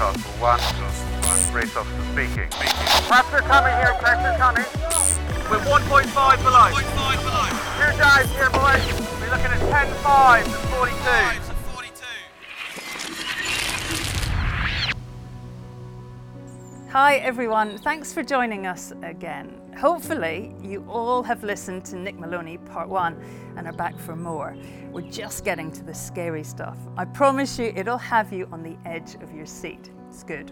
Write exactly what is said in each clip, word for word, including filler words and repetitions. Newcastle one, race officer speaking. Pressure coming here, pressure coming. We're one point five below. Two dives here, boys. We're looking at ten fives at forty-two. Hi everyone, thanks for joining us again. Hopefully you all have listened to Nick Maloney part one and are back for more. We're just getting to the scary stuff. I promise you it'll have you on the edge of your seat. It's good.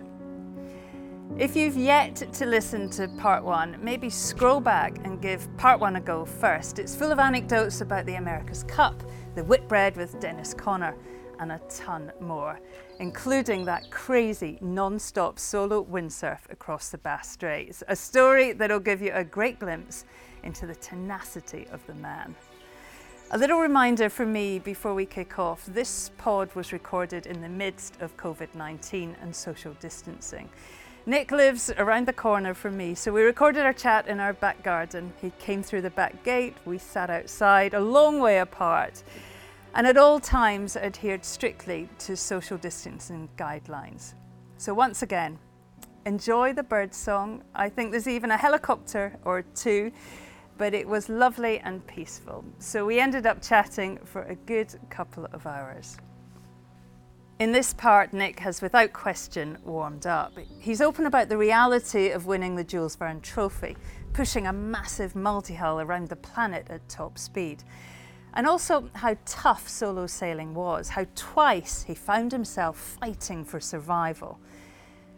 If you've yet to listen to part one, maybe scroll back and give part one a go first. It's full of anecdotes about the America's Cup, the Whitbread with Dennis Connor, and a ton more, including that crazy non-stop solo windsurf across the Bass Straits, a story that'll give you a great glimpse into the tenacity of the man. A little reminder from me before we kick off, this pod was recorded in the midst of COVID nineteen and social distancing. Nick lives around the corner from me, so we recorded our chat in our back garden. He came through the back gate, we sat outside a long way apart, and at all times adhered strictly to social distancing guidelines. So once again, enjoy the bird song. I think there's even a helicopter or two, but it was lovely and peaceful. So we ended up chatting for a good couple of hours. In this part, Nick has without question warmed up. He's open about the reality of winning the Jules Verne Trophy, pushing a massive multi-hull around the planet at top speed. And also how tough solo sailing was, how twice he found himself fighting for survival.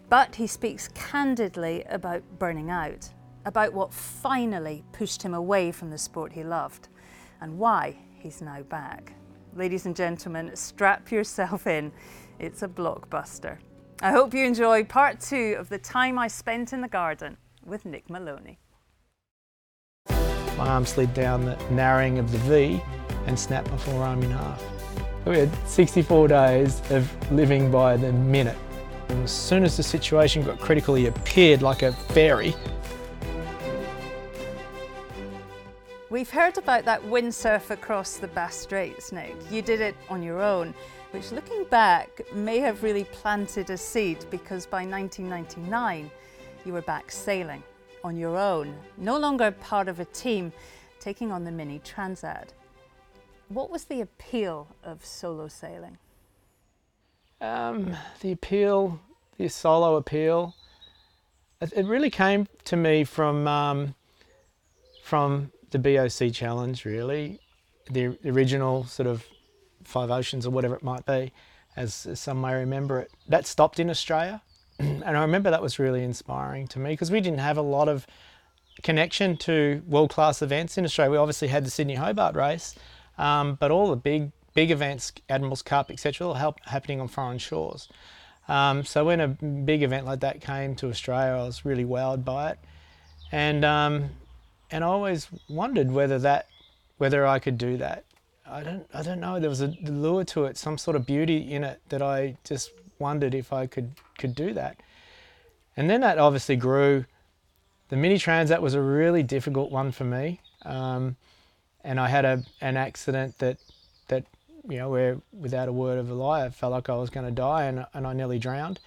But he speaks candidly about burning out, about what finally pushed him away from the sport he loved, and why he's now back. Ladies and gentlemen, strap yourself in. It's a blockbuster. I hope you enjoy part two of the time I spent in the garden with Nick Maloney. My arm slid down the narrowing of the V and snapped my forearm in half. We had sixty-four days of living by the minute. And as soon as the situation got critical, he appeared like a fairy. We've heard about that windsurf across the Bass Straits, Nick. You did it on your own, which looking back may have really planted a seed, because by nineteen ninety-nine, you were back sailing on your own, no longer part of a team, taking on the Mini Transat. What was the appeal of solo sailing? Um, the appeal, the solo appeal, it, it really came to me from um, from the B O C challenge, really, the original sort of Five Oceans or whatever it might be, as, as some may remember it. That stopped in Australia. And I remember that was really inspiring to me, because we didn't have a lot of connection to world-class events in Australia. We obviously had the Sydney Hobart race, um, but all the big big events, Admiral's Cup, et cetera, all help, happening on foreign shores. Um, so when a big event like that came to Australia, I was really wowed by it, and um, and I always wondered whether that whether I could do that. I don't I don't know. There was a lure to it, some sort of beauty in it that I just wondered if I could could do that. And then that obviously grew. The Mini Transat was a really difficult one for me, um, and I had a an accident that that you know where without a word of a lie I felt like I was going to die, and and I nearly drowned,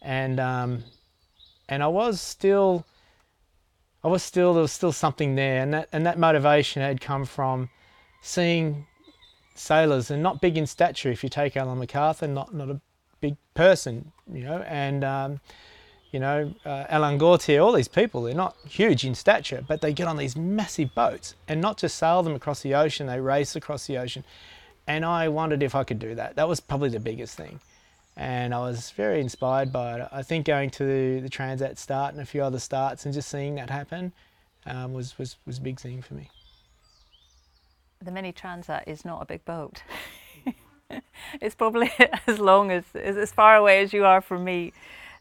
and um, and I was still I was still there was still something there, and that and that motivation had come from seeing sailors, and not big in stature. If you take Alan MacArthur, not not a big person, you know, and um, you know, uh, Alain Gaultier, all these people, they're not huge in stature, but they get on these massive boats, and not just sail them across the ocean, they race across the ocean. And I wondered if I could do that. That was probably the biggest thing. And I was very inspired by it. I think going to the, the Transat start and a few other starts and just seeing that happen um, was, was, was a big thing for me. The Mini Transat is not a big boat. It's probably as long as, as far away as you are from me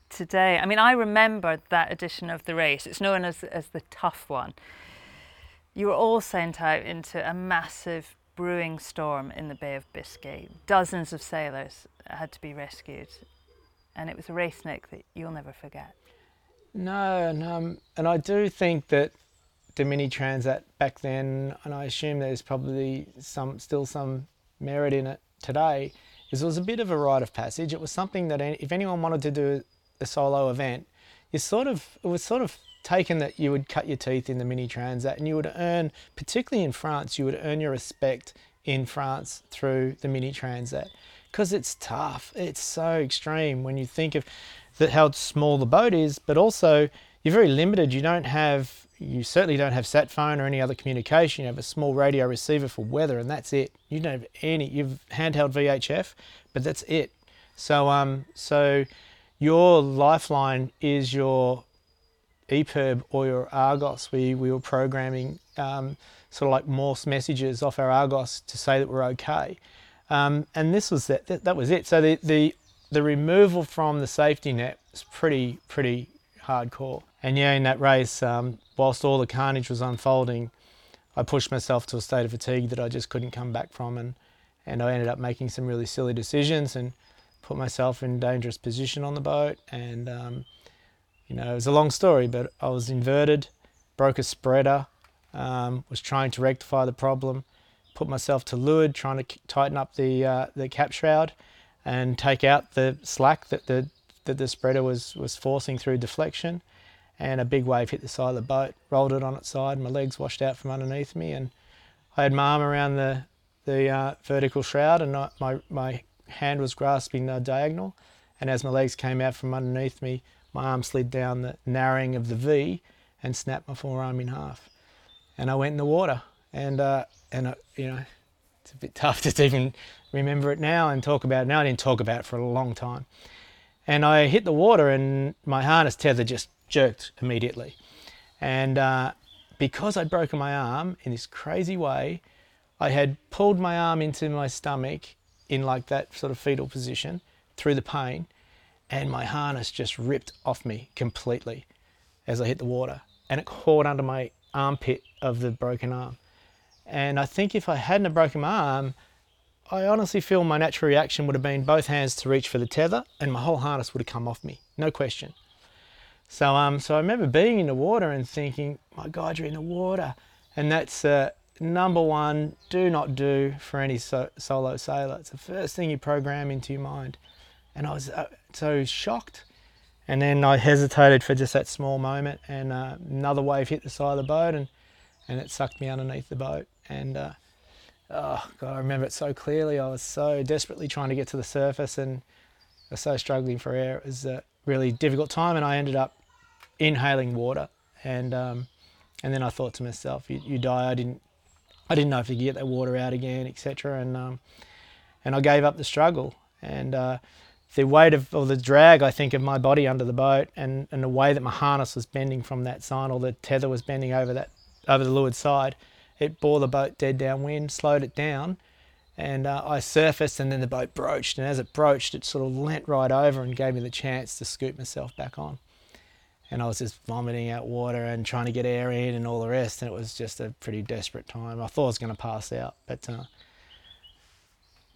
today. I mean, I remember that edition of the race. It's known as, as the tough one. You were all sent out into a massive brewing storm in the Bay of Biscay. Dozens of sailors had to be rescued. And it was a race, Nick, that you'll never forget. No, and, um, and I do think that the Mini Transat back then, and I assume there's probably some still some merit in it today, is it was a bit of a rite of passage. It was something that if anyone wanted to do a solo event, you sort of it was sort of taken that you would cut your teeth in the Mini Transat, and you would earn, particularly in France, you would earn your respect in France through the Mini Transat, because it's tough. It's so extreme when you think of that how small the boat is, but also you're very limited. You don't have, you certainly don't have sat phone or any other communication. You have a small radio receiver for weather, and that's it. You don't have any. You've handheld V H F, but that's it. So um, so your lifeline is your E P I R B or your Argos. We we were programming um, sort of like Morse messages off our Argos to say that we're okay. Um, and this was that, that. That was it. So the the the removal from the safety net was pretty pretty hardcore. And yeah, in that race, um, whilst all the carnage was unfolding, I pushed myself to a state of fatigue that I just couldn't come back from, and and I ended up making some really silly decisions and put myself in a dangerous position on the boat. And um, you know, it was a long story, but I was inverted, broke a spreader, um, was trying to rectify the problem. Put myself to leeward, trying to tighten up the uh, the cap shroud, and take out the slack that the that the spreader was was forcing through deflection, and a big wave hit the side of the boat, rolled it on its side. My legs washed out from underneath me, and I had my arm around the the uh, vertical shroud, and I, my my hand was grasping the diagonal, and as my legs came out from underneath me, my arm slid down the narrowing of the V, and snapped my forearm in half, and I went in the water. And, uh, and uh, you know, it's a bit tough to even remember it now and talk about it now. I didn't talk about it for a long time. And I hit the water and my harness tether just jerked immediately. And uh, because I'd broken my arm in this crazy way, I had pulled my arm into my stomach in like that sort of fetal position through the pain, and my harness just ripped off me completely as I hit the water. And it caught under my armpit of the broken arm. And I think if I hadn't have broken my arm, I honestly feel my natural reaction would have been both hands to reach for the tether, and my whole harness would have come off me, no question. So um, so I remember being in the water and thinking, my God, you're in the water. And that's uh, number one, do not do for any so solo sailor. It's the first thing you program into your mind. And I was uh, so shocked. And then I hesitated for just that small moment, and uh, another wave hit the side of the boat, and, and it sucked me underneath the boat. And uh, oh God, I remember it so clearly. I was so desperately trying to get to the surface, and I was so struggling for air. It was a really difficult time, and I ended up inhaling water. And um, and then I thought to myself, "You, you die." I didn't, I didn't know if you could get that water out again, et cetera. And um, and I gave up the struggle. And uh, the weight of, or the drag, I think, of my body under the boat, and and the way that my harness was bending from that signal, the tether was bending over that over the leeward side. It bore the boat dead downwind, slowed it down, and uh, I surfaced, and then the boat broached, and as it broached, it sort of leant right over and gave me the chance to scoop myself back on. And I was just vomiting out water and trying to get air in and all the rest, and it was just a pretty desperate time. I thought I was going to pass out, but uh,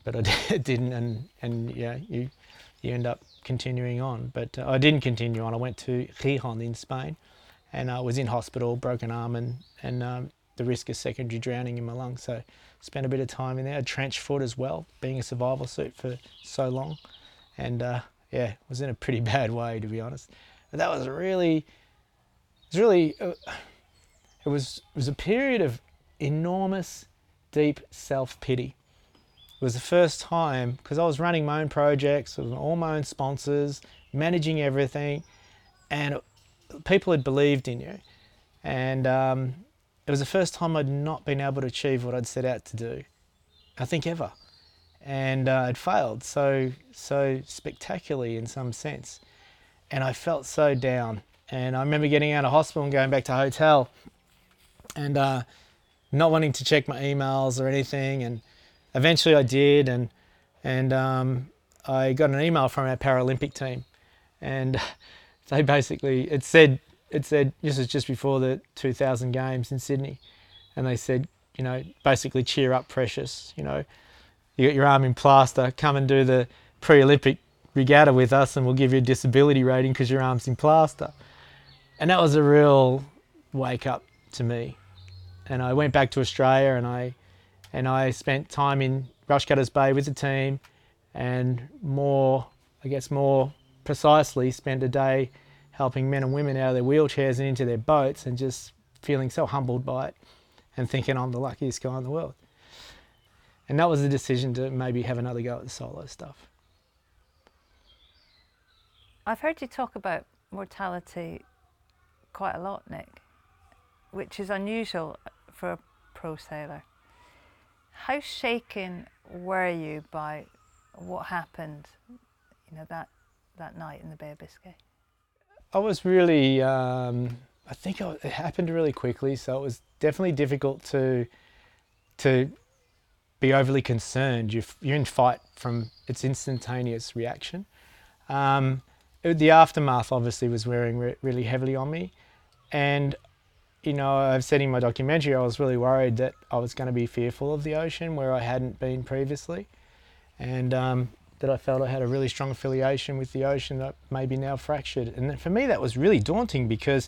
but I didn't, and, and yeah, you, you end up continuing on. But uh, I didn't continue on. I went to Gijón in Spain, and I was in hospital, broken arm, and, and um, the risk of secondary drowning in my lungs. So spent a bit of time in there, a trench foot as well, being a survival suit for so long. And uh, yeah, was in a pretty bad way, to be honest. But that was really, it was really, uh, it was, it was a period of enormous, deep self-pity. It was the first time, because I was running my own projects, all my own sponsors, managing everything, and people had believed in you. And, um, it was the first time I'd not been able to achieve what I'd set out to do, I think ever, and uh, I'd failed so so spectacularly in some sense, and I felt so down. And I remember getting out of hospital and going back to hotel, and uh, not wanting to check my emails or anything, and eventually I did, and and um, I got an email from our Paralympic team, and they basically it said. It said, this is just before the two thousand games in Sydney, and they said, you know, basically cheer up, Precious, you know, you got your arm in plaster, come and do the pre-Olympic regatta with us and we'll give you a disability rating because your arm's in plaster. And that was a real wake up to me. And I went back to Australia, and I and I spent time in Rushcutters Bay with the team, and more, I guess more precisely, spend a day helping men and women out of their wheelchairs and into their boats, and just feeling so humbled by it and thinking I'm the luckiest guy in the world. And that was the decision to maybe have another go at the solo stuff. I've heard you talk about mortality quite a lot, Nick, which is unusual for a pro sailor. How shaken were you by what happened, you know, that, that night in the Bay of Biscay? I was really, um, I think it happened really quickly, so it was definitely difficult to to be overly concerned. You're, you're in fight from its instantaneous reaction. Um, it, the aftermath obviously was wearing re really heavily on me, and you know, I've said in my documentary I was really worried that I was going to be fearful of the ocean where I hadn't been previously, and um, that I felt I had a really strong affiliation with the ocean that may be now fractured. And for me that was really daunting, because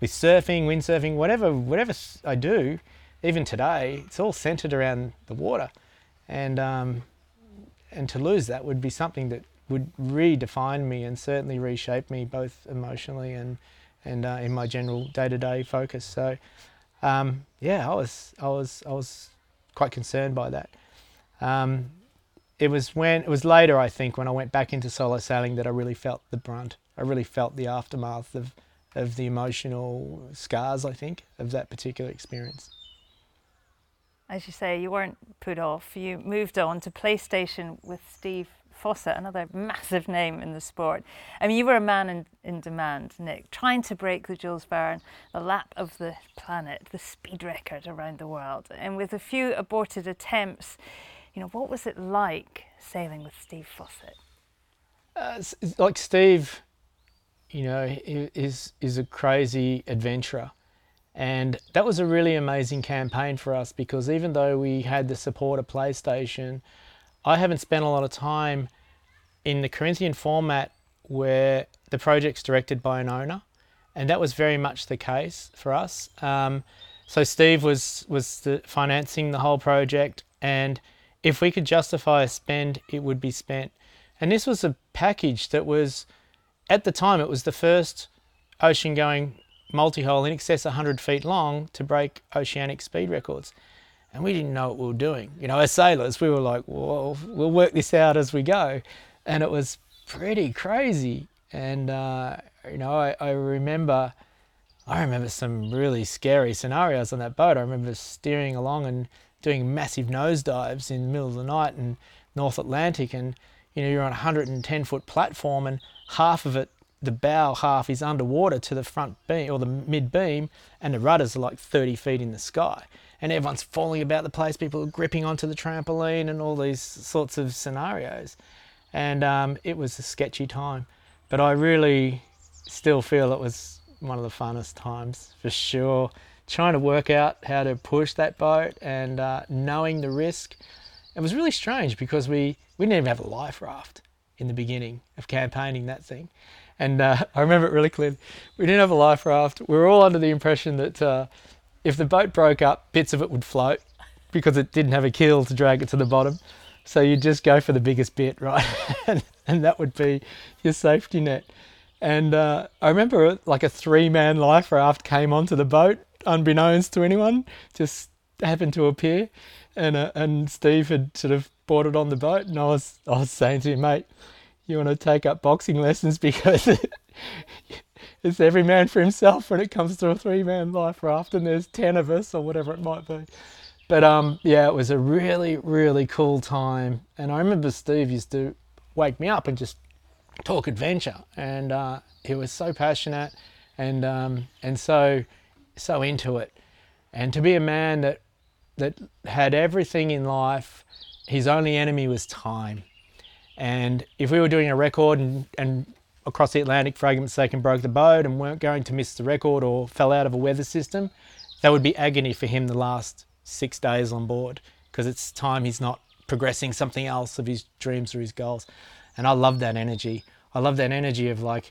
with surfing, windsurfing, whatever whatever I do, even today, it's all centered around the water, and um, and to lose that would be something that would redefine me and certainly reshape me both emotionally and and uh, in my general day-to-day focus. So um, yeah, I was I was I was quite concerned by that. Um, It was when it was later, I think, when I went back into solo sailing that I really felt the brunt. I really felt the aftermath of, of the emotional scars, I think, of that particular experience. As you say, you weren't put off. You moved on to PlayStation with Steve Fossett, another massive name in the sport. I mean, you were a man in, in demand, Nick, trying to break the Jules Verne, the lap of the planet, the speed record around the world. And with a few aborted attempts, you know, what was it like sailing with Steve Fossett? Uh, like Steve, you know, is is a crazy adventurer, and that was a really amazing campaign for us, because even though we had the support of PlayStation, I haven't spent a lot of time in the Corinthian format where the project's directed by an owner, and that was very much the case for us. Um, so Steve was was the, financing the whole project, and if we could justify a spend, it would be spent. And this was a package that was, at the time, it was the first ocean-going multi-hull in excess of one hundred feet long to break oceanic speed records. And we didn't know what we were doing. You know, as sailors, we were like, well, we'll work this out as we go. And it was pretty crazy. And, uh, you know, I, I remember, I remember some really scary scenarios on that boat. I remember steering along and doing massive nosedives in the middle of the night in North Atlantic, and you know, you're on a one hundred ten foot platform, and half of it, the bow half, is underwater to the front beam or the mid beam, and the rudders are like thirty feet in the sky, and everyone's falling about the place, people are gripping onto the trampoline, and all these sorts of scenarios. And um, it was a sketchy time, but I really still feel it was one of the funnest times for sure. Trying to work out how to push that boat, and uh, knowing the risk. It was really strange, because we, we didn't even have a life raft in the beginning of campaigning that thing. And uh, I remember it really clearly. We didn't have a life raft. We were all under the impression that uh, if the boat broke up, bits of it would float, because it didn't have a keel to drag it to the bottom. So you'd just go for the biggest bit, right? and, and that would be your safety net. And uh, I remember like a three-man life raft came onto the boat, unbeknownst to anyone, just happened to appear, and uh, and Steve had sort of brought it on the boat, and I was I was saying to him, mate, you want to take up boxing lessons, because it's every man for himself when it comes to a three-man life raft, and there's ten of us or whatever it might be. But um, yeah, it was a really really cool time, and I remember Steve used to wake me up and just talk adventure, and uh, he was so passionate, and um, and so. so into it. And to be a man that that had everything in life, his only enemy was time. And if we were doing a record and, and across the Atlantic for argument's sake and broke the boat and weren't going to miss the record or fell out of a weather system, that would be agony for him the last six days on board, because it's time he's not progressing something else of his dreams or his goals. And I love that energy. I love that energy of, like,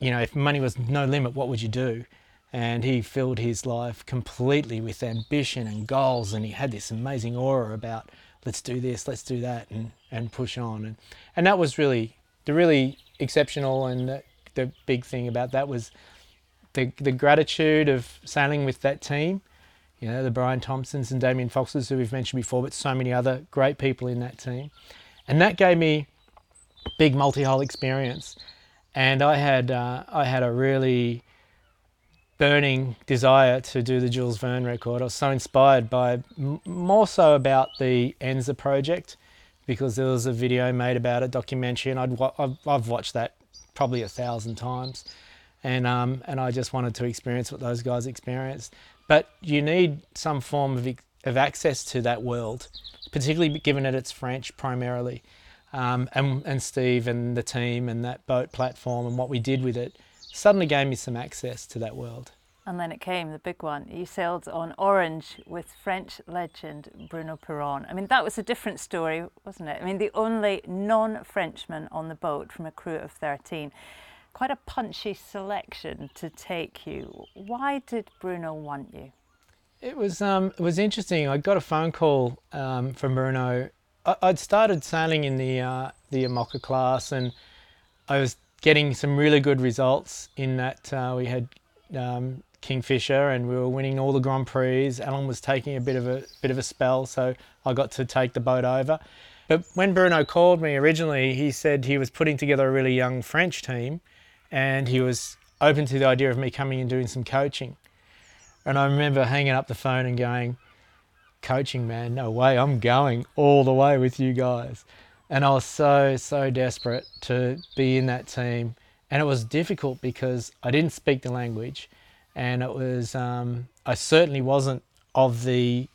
you know, if money was no limit, what would you do? And he filled his life completely with ambition and goals, and he had this amazing aura about let's do this, let's do that, and, and push on. And, and that was really, the really exceptional and the, the big thing about that was the, the gratitude of sailing with that team. You know, the Brian Thompsons and Damien Foxes who we've mentioned before, but so many other great people in that team. And that gave me big multi-hull experience. And I had uh, I had a really burning desire to do the Jules Verne record. I was so inspired by, m more so about the N Z A project, because there was a video made about it, documentary, and I'd wa I've, I've watched that probably a thousand times. And, um, and I just wanted to experience what those guys experienced. But you need some form of, of access to that world, particularly given that it's French primarily. Um, and, and Steve and the team and that boat platform and what we did with it suddenly gave me some access to that world. And then it came, the big one. You sailed on Orange with French legend Bruno Peyron. I mean, that was a different story, wasn't it? I mean, the only non-Frenchman on the boat from a crew of thirteen. Quite a punchy selection to take you. Why did Bruno want you? It was um, it was interesting. I got a phone call um, from Bruno. I, I'd started sailing in the uh, the Amoka class, and I was getting some really good results. In that uh, we had um, Kingfisher, and we were winning all the Grand Prix. Alan was taking a bit of a bit of a spell, so I got to take the boat over. But when Bruno called me originally, he said he was putting together a really young French team, and he was open to the idea of me coming and doing some coaching. And I remember hanging up the phone and going, coaching, man, no way, I'm going all the way with you guys. And I was so, so desperate to be in that team. And it was difficult because I didn't speak the language, and it was, um, I certainly wasn't of the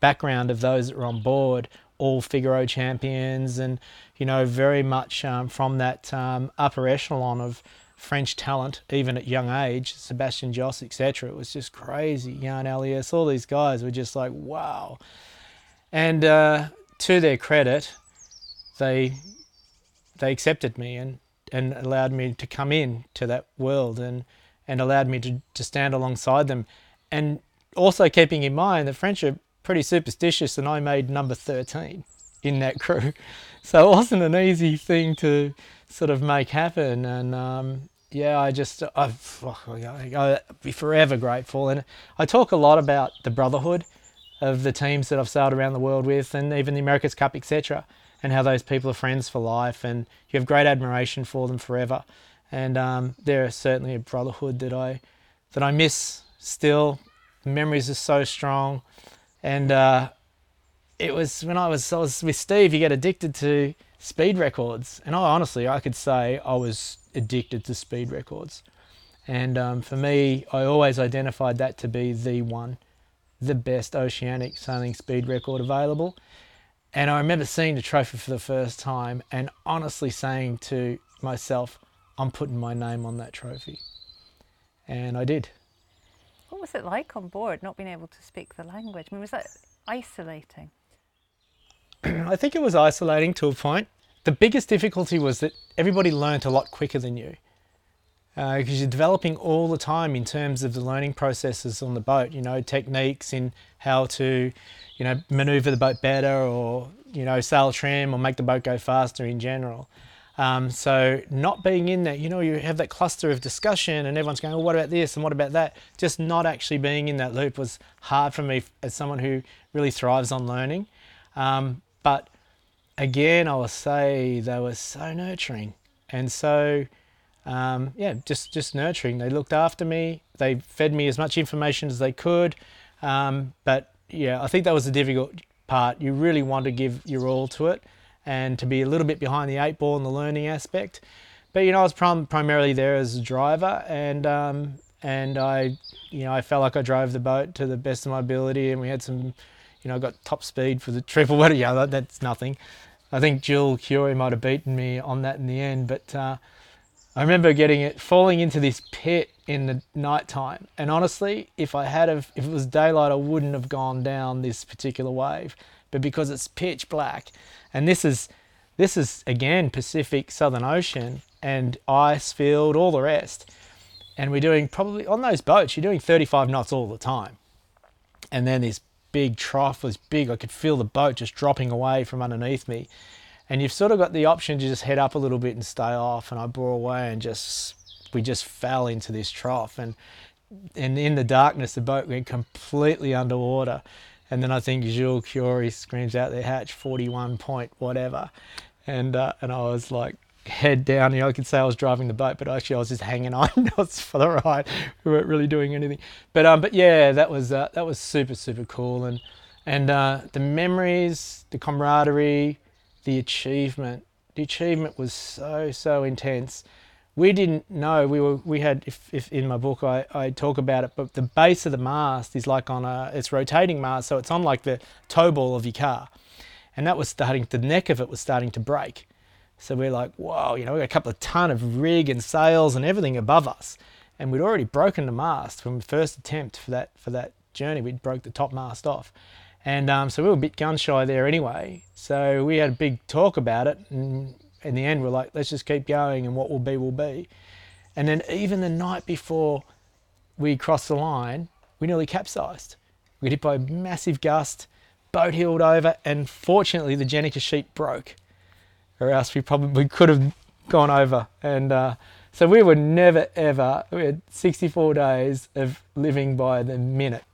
background of those that were on board, all Figaro champions and, you know, very much um, from that um, upper echelon of French talent, even at young age, Sebastian Josse, et cetera. It was just crazy. Jan Elias, all these guys were just like, wow. And uh, to their credit, they they accepted me and, and allowed me to come in to that world and, and allowed me to, to stand alongside them. And also keeping in mind that French are pretty superstitious, and I made number thirteen in that crew. So it wasn't an easy thing to sort of make happen. And um, yeah, I just, I've, I'll be forever grateful. And I talk a lot about the brotherhood of the teams that I've sailed around the world with, and even the America's Cup, et cetera, and how those people are friends for life, and you have great admiration for them forever. And um, they're certainly a brotherhood that I, that I miss still. The memories are so strong. And uh, it was when I was, I was with Steve, you get addicted to speed records. And I honestly, I could say I was addicted to speed records. And um, for me, I always identified that to be the one, the best oceanic sailing speed record available. And I remember seeing the trophy for the first time and honestly saying to myself, I'm putting my name on that trophy. And I did. What was it like on board, not being able to speak the language? I mean, was that isolating? I think it was isolating to a point. The biggest difficulty was that everybody learnt a lot quicker than you, uh, because you're developing all the time in terms of the learning processes on the boat, you know, techniques in how to, you know, manoeuvre the boat better, or, you know, sail trim or make the boat go faster in general. Um, so not being in that, you know, you have that cluster of discussion and everyone's going, oh, what about this and what about that? Just not actually being in that loop was hard for me as someone who really thrives on learning. Um, but again, I will say they were so nurturing and so, um, yeah, just, just nurturing. They looked after me. They fed me as much information as they could. Um, but yeah, I think that was the difficult part. You really want to give your all to it, and to be a little bit behind the eight ball in the learning aspect. But, you know, I was prim primarily there as a driver, and um, and I, you know, I felt like I drove the boat to the best of my ability, and we had some, you know, I got top speed for the triple, whatever, yeah, that, that's nothing. I think Jill Curie might have beaten me on that in the end, but uh, I remember getting it, falling into this pit in the night time. And honestly, if I had, have, if it was daylight, I wouldn't have gone down this particular wave. But because it's pitch black, and this is, this is again, Pacific, Southern Ocean, and ice field, all the rest. And we're doing probably, on those boats, you're doing thirty-five knots all the time. And then this big trough was big. I could feel the boat just dropping away from underneath me. And you've sort of got the option to just head up a little bit and stay off. And I bore away and just, we just fell into this trough. And, and in the darkness, the boat went completely underwater. And then I think Jules Curie screams out their hatch, forty-one point whatever. And, uh, and I was like, head down. You know, I could say I was driving the boat, but actually I was just hanging on for the ride. We weren't really doing anything. But, um, but yeah, that was, uh, that was super, super cool. And, and uh, the memories, the camaraderie, the achievement, the achievement was so, so intense. We didn't know, we were, we had, if, if in my book I, I talk about it, but the base of the mast is like on a, it's rotating mast, so it's on like the tow ball of your car. And that was starting, the neck of it was starting to break. So we're like, whoa, you know, we got a couple of ton of rig and sails and everything above us. And we'd already broken the mast from the first attempt for that, for that journey. We'd broke the top mast off. And um, so we were a bit gun shy there anyway. So we had a big talk about it. And in the end, we're like, let's just keep going and what will be, will be. And then even the night before we crossed the line, we nearly capsized. We got hit by a massive gust, boat heeled over, and fortunately the Jenica sheet broke, or else we probably could have gone over. And uh, so we were never, ever, we had sixty-four days of living by the minute,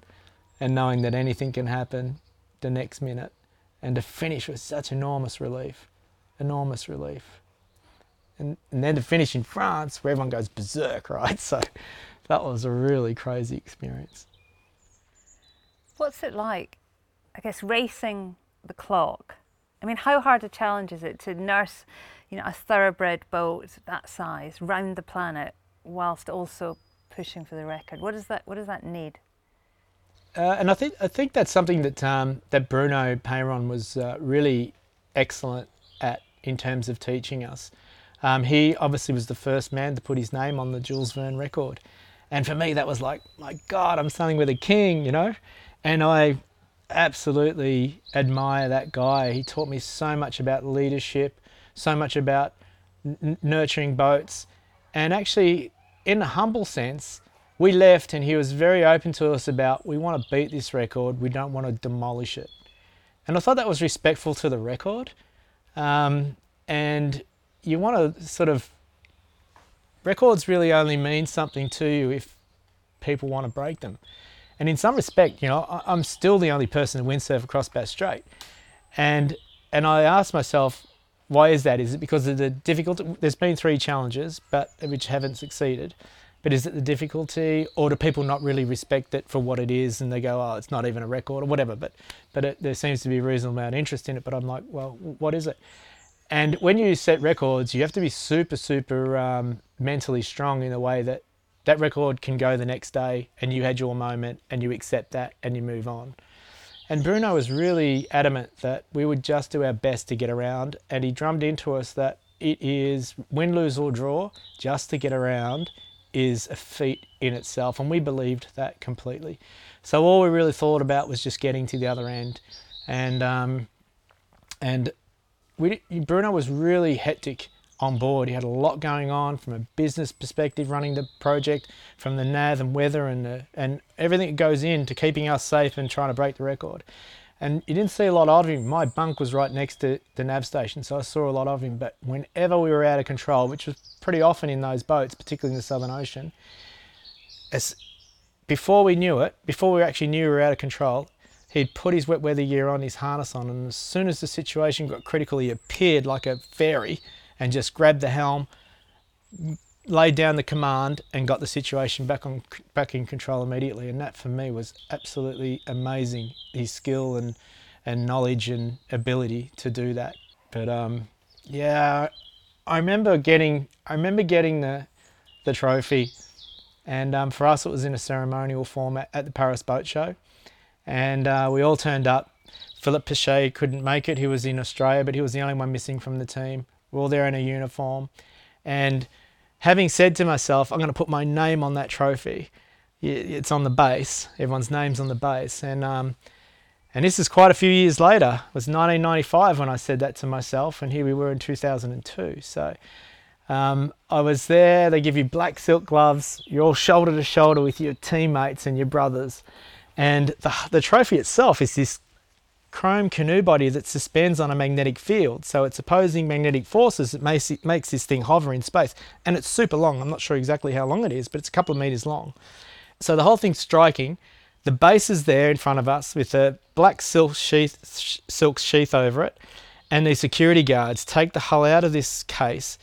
and knowing that anything can happen the next minute. And to finish was such enormous relief, enormous relief. And, and then to finish in France, where everyone goes berserk, right? So that was a really crazy experience. What's it like, I guess, racing the clock? I mean, how hard a challenge is it to nurse, you know, a thoroughbred boat that size round the planet whilst also pushing for the record? What does that, what does that need? Uh, and I think I think that's something that um, that Bruno Peyron was uh, really excellent at in terms of teaching us. Um, he obviously was the first man to put his name on the Jules Verne record, and for me that was like, my God, I'm sailing with a king, you know. And I absolutely admire that guy. He taught me so much about leadership, so much about n- nurturing boats, and actually, in a humble sense, we left and he was very open to us about, we want to beat this record, we don't want to demolish it. And I thought that was respectful to the record. Um, and you want to sort of, records really only mean something to you if people want to break them. And in some respect, you know, I'm still the only person to windsurf across Bass Strait. And, and I asked myself, why is that? Is it because of the difficulty? There's been three challenges, but which haven't succeeded. But is it the difficulty, or do people not really respect it for what it is, and they go, oh, it's not even a record, or whatever, but but it, there seems to be a reasonable amount of interest in it, but I'm like, well, what is it? And when you set records, you have to be super, super um, mentally strong in the way that that record can go the next day, and you had your moment, and you accept that, and you move on. And Bruno was really adamant that we would just do our best to get around, and he drummed into us that it is win, lose, or draw, just to get around is a feat in itself, and we believed that completely. So all we really thought about was just getting to the other end, and um, and we Bruno was really hectic on board. He had a lot going on from a business perspective, running the project, from the nav and weather and the, and everything that goes into keeping us safe and trying to break the record. And you didn't see a lot of him. My bunk was right next to the nav station, so I saw a lot of him. But whenever we were out of control, which was pretty often in those boats, particularly in the Southern Ocean, as before we knew it, before we actually knew we were out of control, he'd put his wet weather gear on, his harness on, and as soon as the situation got critical, he appeared like a fairy and just grabbed the helm, laid down the command, and got the situation back on back in control immediately. And that for me was absolutely amazing, his skill and and knowledge and ability to do that. But um yeah, I remember getting I remember getting the the trophy, and um, for us it was in a ceremonial form at, at the Paris Boat Show, and uh, we all turned up. Philippe Pichet couldn't make it, he was in Australia, but he was the only one missing from the team. We're all there in a uniform, and having said to myself, I'm going to put my name on that trophy. It's on the base. Everyone's name's on the base. And um, and this is quite a few years later. It was nineteen ninety-five when I said that to myself, and here we were in two thousand two. So um, I was there. They give you black silk gloves. You're all shoulder to shoulder with your teammates and your brothers. And the, the trophy itself is this chrome canoe body that suspends on a magnetic field, so it's opposing magnetic forces that makes it makes this thing hover in space. And it's super long. I'm not sure exactly how long it is, but it's a couple of meters long. So the whole thing's striking. The base is there in front of us with a black silk sheath sh silk sheath over it, and the security guards take the hull out of this case,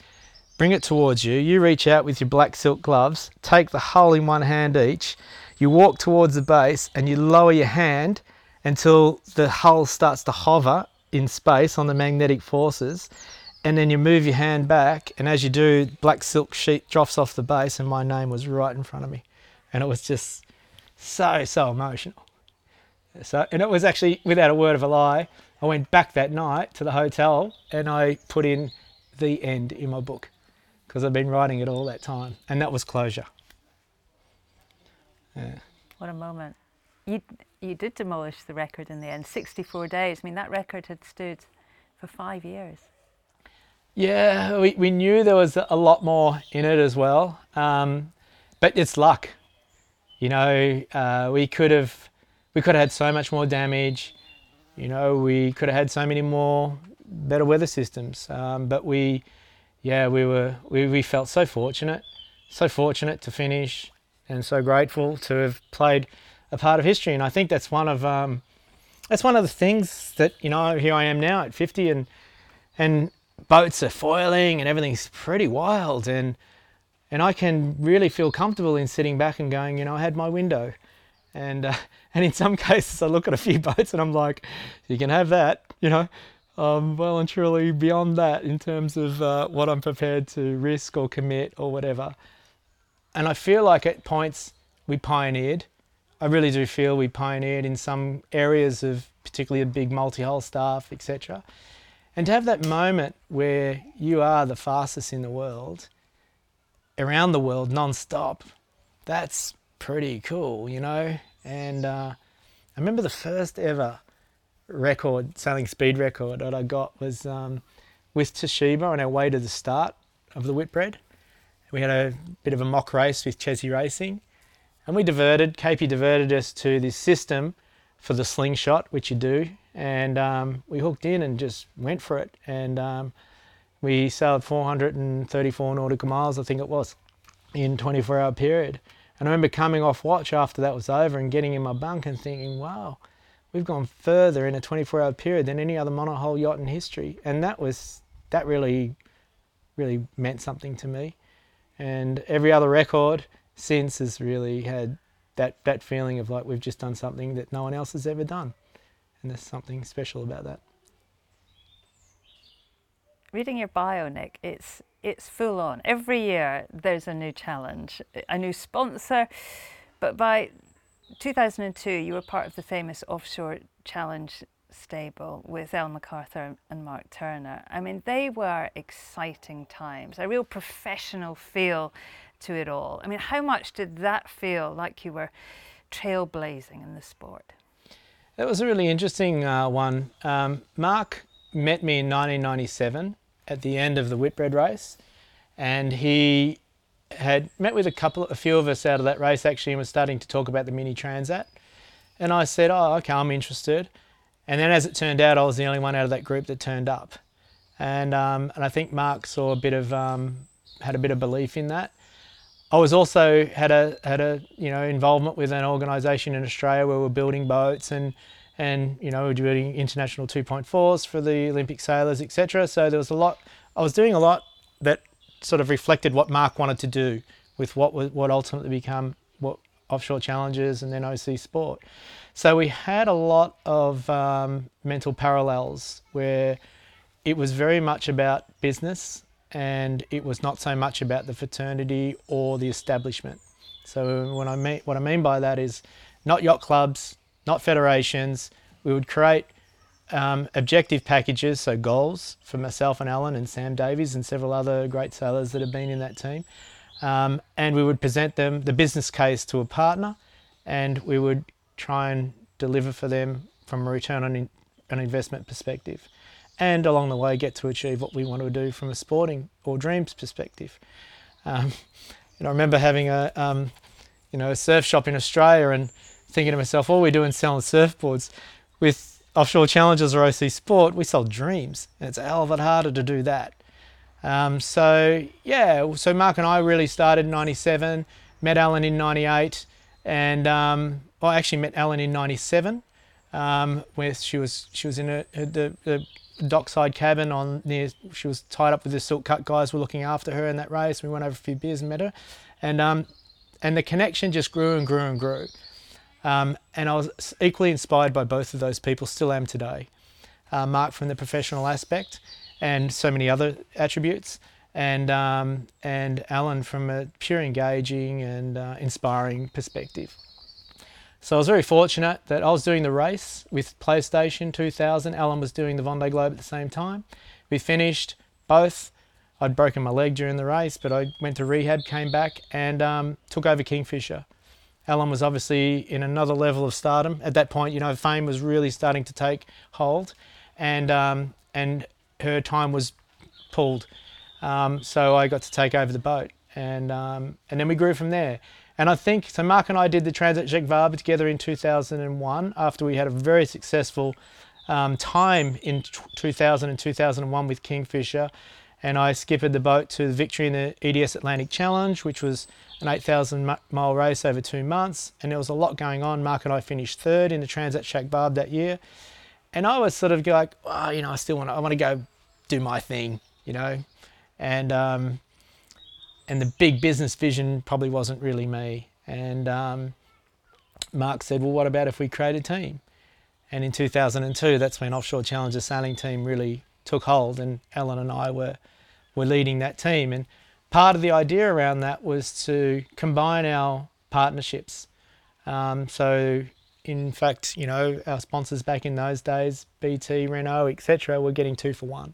bring it towards you. You reach out with your black silk gloves, take the hull in one hand each, you walk towards the base, and you lower your hand until the hull starts to hover in space on the magnetic forces, and then you move your hand back, and as you do, black silk sheet drops off the base, and my name was right in front of me. And it was just so, so emotional. So, and it was actually, without a word of a lie, I went back that night to the hotel and I put in the end in my book, because I'd been writing it all that time, and that was closure. Yeah. What a moment. You, you did demolish the record in the end, sixty-four days. I mean, that record had stood for five years. Yeah, we, we knew there was a lot more in it as well, um, but it's luck. You know, uh, we could have we could have had so much more damage. You know, we could have had so many more better weather systems, um, but we, yeah, we were we, we felt so fortunate, so fortunate to finish, and so grateful to have played a part of history. And I think that's one of um, that's one of the things that, you know, here I am now at fifty, and and boats are foiling and everything's pretty wild, and and I can really feel comfortable in sitting back and going, you know, I had my window. And uh, and in some cases I look at a few boats and I'm like, you can have that, you know. I'm well and truly beyond that in terms of uh, what I'm prepared to risk or commit or whatever. And I feel like at points we pioneered. I really do feel we pioneered in some areas of particularly a big multi-hull staff, et cetera. And to have that moment where you are the fastest in the world, around the world, non-stop, that's pretty cool, you know. And uh, I remember the first ever record, sailing speed record that I got was um, with Toshiba on our way to the start of the Whitbread. We had a bit of a mock race with Chesney Racing, and we diverted, K P diverted us to this system for the slingshot, which you do, and um, we hooked in and just went for it. And um, we sailed four hundred thirty-four nautical miles, I think it was, in twenty-four hour period. And I remember coming off watch after that was over and getting in my bunk and thinking, wow, we've gone further in a twenty-four hour period than any other monohull yacht in history. And that was, that really, really meant something to me. And every other record since has really had that, that feeling of like, we've just done something that no one else has ever done. And there's something special about that. Reading your bio, Nick, it's, it's full on. Every year there's a new challenge, a new sponsor, but by two thousand two you were part of the famous Offshore Challenge stable with Ellen MacArthur and Mark Turner. I mean, they were exciting times, a real professional feel to it all. I mean, how much did that feel like you were trailblazing in the sport? That was a really interesting uh, one. Um, Mark met me in nineteen ninety-seven. At the end of the Whitbread race, and he had met with a couple, a few of us out of that race actually, and was starting to talk about the Mini Transat. And I said, oh, okay, I'm interested. And then as it turned out, I was the only one out of that group that turned up. And, um, and I think Mark saw a bit of, um, had a bit of belief in that. I was also, had a, had a, you know, involvement with an organisation in Australia where we were building boats and and you know, we were doing international two point fours for the Olympic sailors, et cetera. So there was a lot, I was doing a lot that sort of reflected what Mark wanted to do with what what ultimately become what Offshore Challenges and then O C Sport. So we had a lot of um, mental parallels where it was very much about business and it was not so much about the fraternity or the establishment. So when I mean, what I mean by that is not yacht clubs, not federations. We would create um, objective packages, so goals for myself and Alan and Sam Davies and several other great sailors that have been in that team. Um, and we would present them the business case to a partner, and we would try and deliver for them from a return on in, an investment perspective. And along the way, get to achieve what we want to do from a sporting or dreams perspective. Um, and I remember having a, um, you know, a surf shop in Australia, and thinking to myself, all we're doing is selling surfboards. With Offshore Challenges or O C Sport, we sell dreams, and it's a hell of a lot harder to do that. Um, so yeah, so Mark and I really started in ninety-seven, met Alan in ninety-eight, and um, I actually met Alan in ninety-seven, um, where she was she was in a, the, the dockside cabin on near. She was tied up with the Silk Cut guys were looking after her in that race. We went over a few beers and met her, and um, and the connection just grew and grew and grew. Um, and I was equally inspired by both of those people, still am today. Uh, Mark from the professional aspect and so many other attributes, and um, and Alan from a pure engaging and uh, inspiring perspective. So I was very fortunate that I was doing the race with PlayStation two thousand, Alan was doing the Vendée Globe at the same time. We finished both. I'd broken my leg during the race, but I went to rehab, came back, and um, took over Kingfisher. Alan was obviously in another level of stardom. At that point, you know, fame was really starting to take hold, and um, and her time was pulled. Um, so I got to take over the boat, and um, and then we grew from there. And I think, so Mark and I did the Transat Jacques Vabre together in two thousand one, after we had a very successful um, time in two thousand and two thousand one with Kingfisher. And I skippered the boat to the victory in the E D S Atlantic Challenge, which was an eight thousand mile race over two months. And there was a lot going on. Mark and I finished third in the Transat Jacques Vabre that year. And I was sort of like, oh, you know, I still want to, I want to go do my thing, you know. And um, and the big business vision probably wasn't really me. And um, Mark said, well, what about if we create a team? And in two thousand two, that's when Offshore Challenges Sailing Team really took hold, and Alan and I were We're leading that team. And part of the idea around that was to combine our partnerships. Um, so in fact, you know, our sponsors back in those days, B T, Renault, et cetera, were getting two for one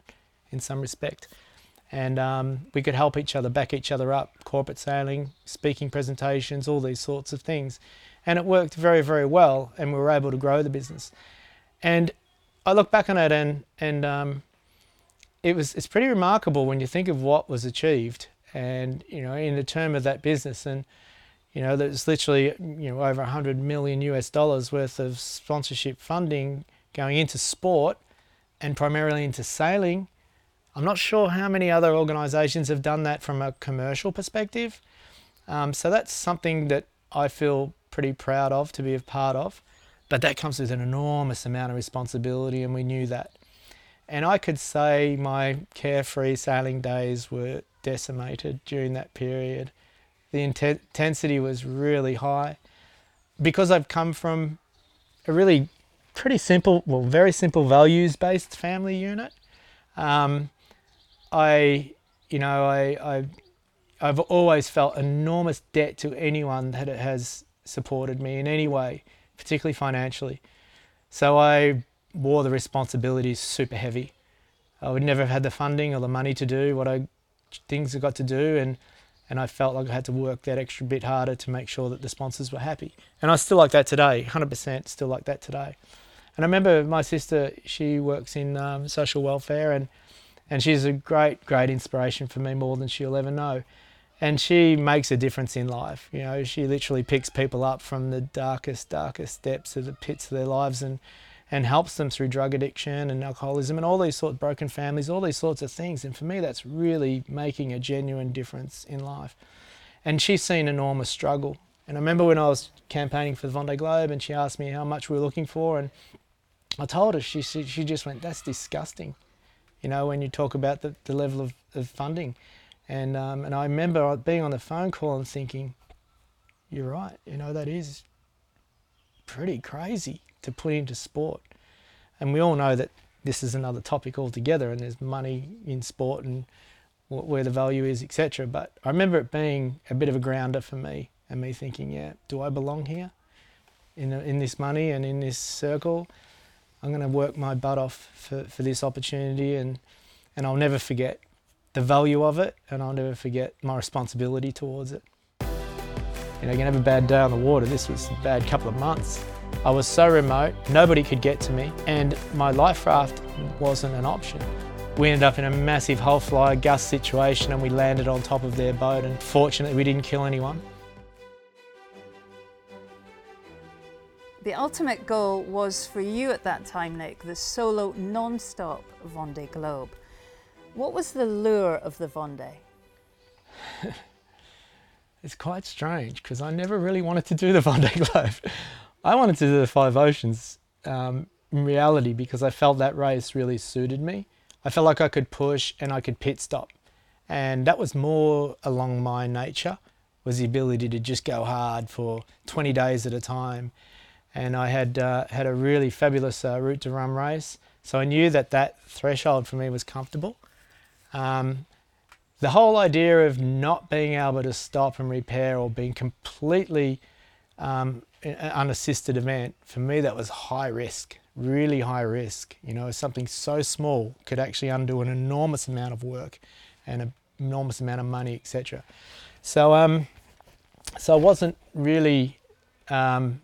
in some respect. And um, we could help each other, back each other up, corporate sailing, speaking presentations, all these sorts of things. And it worked very, very well, and we were able to grow the business. And I look back on it and, and um, It was, it's pretty remarkable when you think of what was achieved, and, you know, in the term of that business. And, you know, there's literally, you know, over one hundred million US dollars worth of sponsorship funding going into sport and primarily into sailing. I'm not sure how many other organisations have done that from a commercial perspective. Um, so that's something that I feel pretty proud of, to be a part of. But that comes with an enormous amount of responsibility, and we knew that. And I could say my carefree sailing days were decimated during that period. The intensity was really high. Because I've come from a really pretty simple, well, very simple values-based family unit, um, I, you know, I, I, I've always felt enormous debt to anyone that has supported me in any way, particularly financially. So I wore the responsibilities super heavy. I would never have had the funding or the money to do what I things I got to do, and and I felt like I had to work that extra bit harder to make sure that the sponsors were happy. And I still like that today, one hundred percent still like that today. And I remember my sister, she works in um, social welfare, and and she's a great great inspiration for me, more than she'll ever know. And she makes a difference in life. You know, she literally picks people up from the darkest darkest depths of the pits of their lives, and and helps them through drug addiction and alcoholism and all these sorts of broken families, all these sorts of things. And for me, that's really making a genuine difference in life. And she's seen enormous struggle. And I remember when I was campaigning for the Vendée Globe, and she asked me how much we were looking for, and I told her, she, she, she just went, that's disgusting. You know, when you talk about the, the level of, of funding. And, um, and I remember being on the phone call and thinking, you're right, you know, that is pretty crazy to put into sport. And we all know that this is another topic altogether, and there's money in sport and what, where the value is, et cetera. But I remember it being a bit of a grounder for me, and me thinking, yeah, do I belong here in, the, in this money and in this circle? I'm going to work my butt off for, for this opportunity, and, and I'll never forget the value of it, and I'll never forget my responsibility towards it. You know, you can have a bad day on the water. This was a bad couple of months. I was so remote, nobody could get to me, and my life raft wasn't an option. We ended up in a massive hull fly gust situation, and we landed on top of their boat, and fortunately we didn't kill anyone. The ultimate goal was for you at that time, Nick, the solo non-stop Vendée Globe. What was the lure of the Vendée? It's quite strange because I never really wanted to do the Vendée Globe. I wanted to do the Five Oceans um, in reality because I felt that race really suited me. I felt like I could push and I could pit stop. And that was more along my nature, was the ability to just go hard for twenty days at a time. And I had uh, had a really fabulous uh, route to rum race, so I knew that that threshold for me was comfortable. Um, the whole idea of not being able to stop and repair or being completely um, an unassisted event, for me that was high risk, really high risk. You know, something so small could actually undo an enormous amount of work and an enormous amount of money, et cetera. So, um, so I wasn't really um,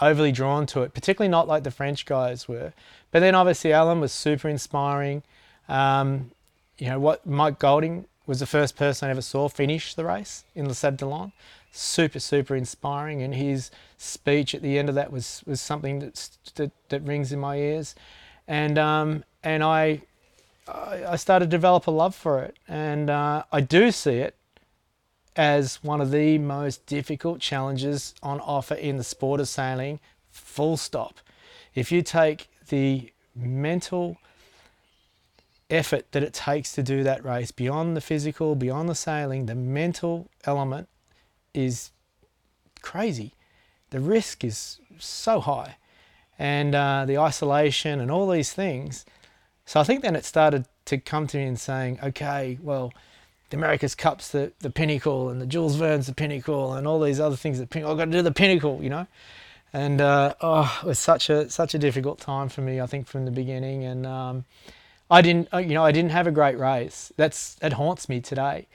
overly drawn to it, particularly not like the French guys were. But then obviously Alan was super inspiring. Um, you know, what Mike Golding was the first person I ever saw finish the race in Les Sables-d'Olonne. Super, super inspiring, and his speech at the end of that was was something that that, that rings in my ears. And um, and I I started to develop a love for it, and uh, I do see it as one of the most difficult challenges on offer in the sport of sailing, full stop. If you take the mental effort that it takes to do that race, beyond the physical, beyond the sailing, the mental element is crazy. The risk is so high, and uh, the isolation and all these things. So I think then it started to come to me and saying, okay, well, the America's Cup's the, the pinnacle, and the Jules Verne's the pinnacle, and all these other things. That pin oh, I've got to do the pinnacle, you know. And uh, oh, it was such a such a difficult time for me, I think, from the beginning. And um, I didn't, you know, I didn't have a great race. That's that haunts me today.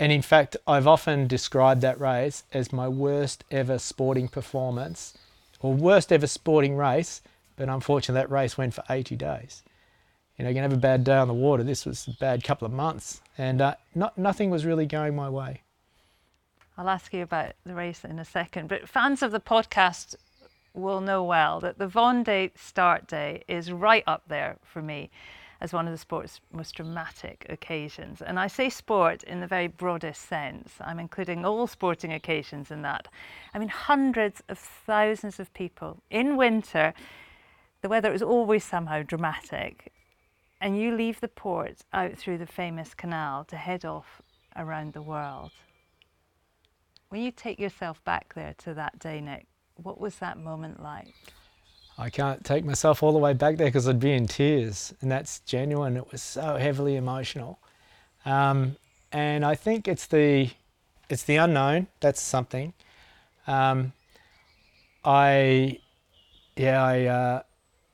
And in fact, I've often described that race as my worst ever sporting performance, or worst ever sporting race. But unfortunately, that race went for eighty days. You know, you can have a bad day on the water. This was a bad couple of months, and uh, not nothing was really going my way. I'll ask you about the race in a second, but fans of the podcast will know well that the Vendée start day is right up there for me as one of the sport's most dramatic occasions. And I say sport in the very broadest sense. I'm including all sporting occasions in that. I mean, hundreds of thousands of people in winter. The weather is always somehow dramatic. And you leave the port out through the famous canal to head off around the world. When you take yourself back there to that day, Nick, what was that moment like? I can't take myself all the way back there because I'd be in tears, and that's genuine. It was so heavily emotional. Um, and I think it's the, it's the unknown, that's something. Um, I, yeah, I, uh,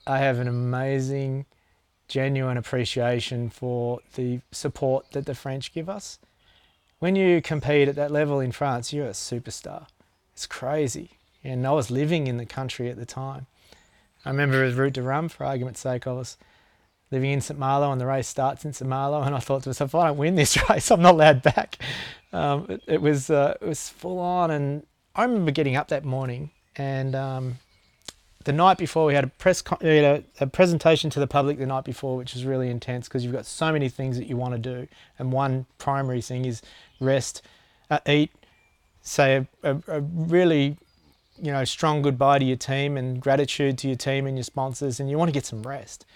I have an amazing, genuine appreciation for the support that the French give us. When you compete at that level in France, you're a superstar. It's crazy. And I was living in the country at the time. I remember as route to rum, for argument's sake, I was living in Saint Malo, and the race starts in Saint Malo, and I thought to myself, if I don't win this race, I'm not allowed back. Um, it, it was uh, it was full on, and I remember getting up that morning, and um, the night before, we had a press, con- you know, a presentation to the public the night before, which was really intense because you've got so many things that you want to do, and one primary thing is rest, uh, eat, say a, a, a really, you know, strong goodbye to your team and gratitude to your team and your sponsors, and you want to get some rest.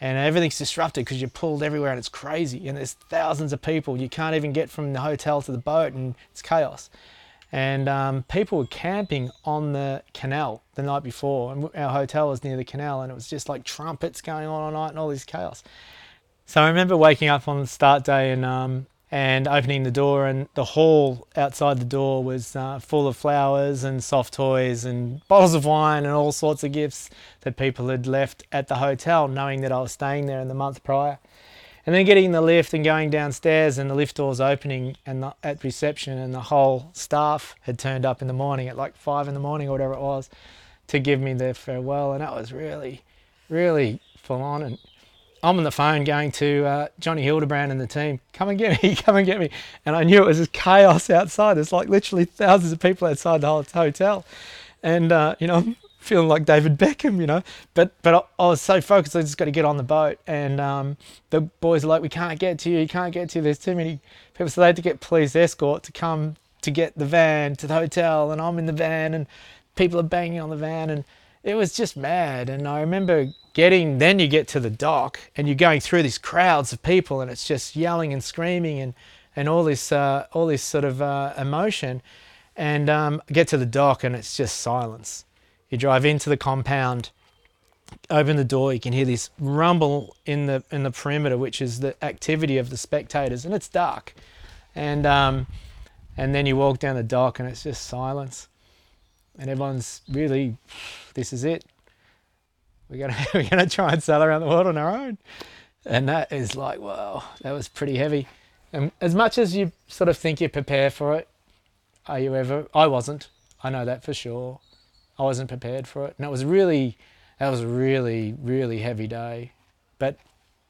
And everything's disrupted because you're pulled everywhere, and it's crazy, and there's thousands of people. You can't even get from the hotel to the boat, and it's chaos. And um, people were camping on the canal the night before, and our hotel was near the canal, and it was just like trumpets going on all night and all this chaos. So I remember waking up on the start day and um, and opening the door, and the hall outside the door was uh, full of flowers and soft toys and bottles of wine and all sorts of gifts that people had left at the hotel, knowing that I was staying there in the month prior. And then getting in the lift and going downstairs, and the lift doors opening and the, at reception, and the whole staff had turned up in the morning at like five in the morning or whatever it was to give me their farewell. And that was really, really full on. And I'm on the phone going to uh, Johnny Hildebrand and the team, come and get me, come and get me. And I knew it was just chaos outside. There's like literally thousands of people outside the whole hotel. And, uh, you know, feeling like David Beckham, you know. But but I, I was so focused, I just got to get on the boat. And um, the boys are like, we can't get to you, you can't get to you, there's too many people. So they had to get police escort to come to get the van to the hotel, and I'm in the van, and people are banging on the van, and it was just mad. And I remember getting, then you get to the dock, and you're going through these crowds of people, and it's just yelling and screaming and, and all this uh, all this sort of uh, emotion. And um, get to the dock and it's just silence. You drive into the compound, open the door, you can hear this rumble in the in the perimeter, which is the activity of the spectators, and it's dark. And um, and then you walk down the dock and it's just silence. And everyone's really, this is it. We're gonna we're gonna try and sail around the world on our own. And that is like, wow, that was pretty heavy. And as much as you sort of think you prepare for it, are you ever? I wasn't. I know that for sure. I wasn't prepared for it, and it was really, that was a really, really heavy day. But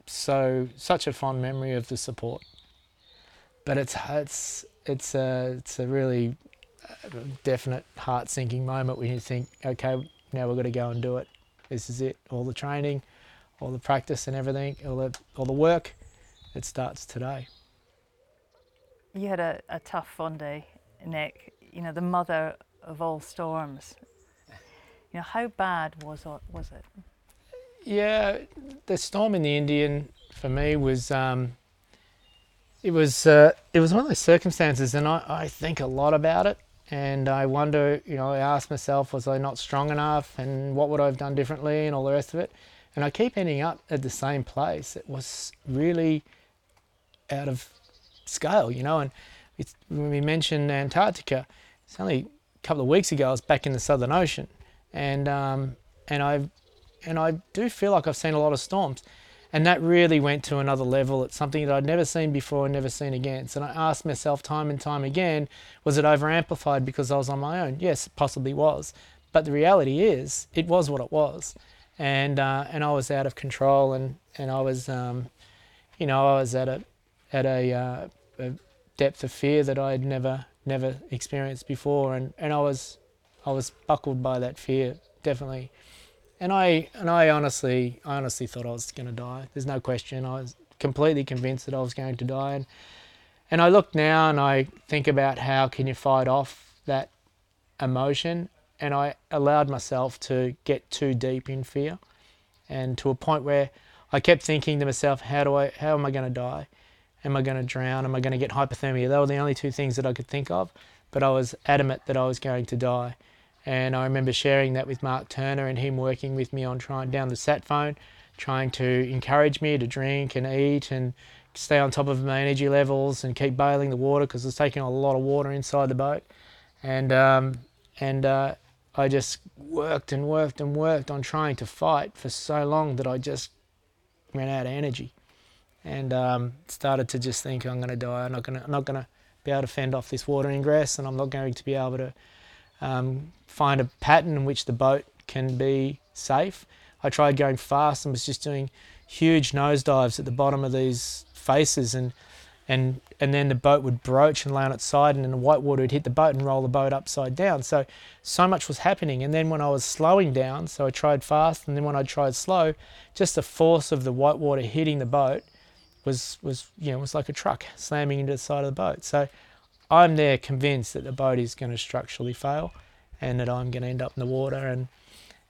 so such a fond memory of the support. But it's it's it's a it's a really definite heart-sinking moment when you think, okay, now we've got to go and do it. This is it. All the training, all the practice, and everything, all the all the work. It starts today. You had a, a tough fun day, Nick. You know, the mother of all storms. You know, how bad was was it? Yeah, the storm in the Indian for me was um, it was uh, it was one of those circumstances, and I, I think a lot about it, and I wonder, you know, I asked myself, was I not strong enough, and what would I have done differently, and all the rest of it, and I keep ending up at the same place. It was really out of scale, you know, and. It's, when we mentioned Antarctica, it's only a couple of weeks ago I was back in the Southern Ocean, and um, and I and I do feel like I've seen a lot of storms, and that really went to another level. It's something that I'd never seen before and never seen again. So I asked myself time and time again, was it overamplified because I was on my own? Yes, it possibly was, but the reality is it was what it was, and uh, and I was out of control, and and I was, um, you know, I was at a at a, uh, a depth of fear that I had never never experienced before, and, and I was I was buckled by that fear, definitely. And I and I honestly I honestly thought I was gonna die. There's no question. I was completely convinced that I was going to die. And and I look now and I think about how can you fight off that emotion, and I allowed myself to get too deep in fear, and to a point where I kept thinking to myself, how do I how am I gonna die? Am I going to drown? Am I going to get hypothermia? They were the only two things that I could think of, but I was adamant that I was going to die. And I remember sharing that with Mark Turner and him working with me on trying down the sat phone, trying to encourage me to drink and eat and stay on top of my energy levels and keep bailing the water because it was taking a lot of water inside the boat. And um, and uh, I just worked and worked and worked on trying to fight for so long that I just ran out of energy. And um, started to just think, I'm going to die. I'm not going to, I'm not going to be able to fend off this water ingress, and I'm not going to be able to um, find a pattern in which the boat can be safe. I tried going fast and was just doing huge nosedives at the bottom of these faces, and and and then the boat would broach and lay on its side, and then the white water would hit the boat and roll the boat upside down. So, so much was happening. And then when I was slowing down, so I tried fast, and then when I tried slow, just the force of the white water hitting the boat was, was you know, was like a truck slamming into the side of the boat. So I'm there convinced that the boat is going to structurally fail and that I'm going to end up in the water. And,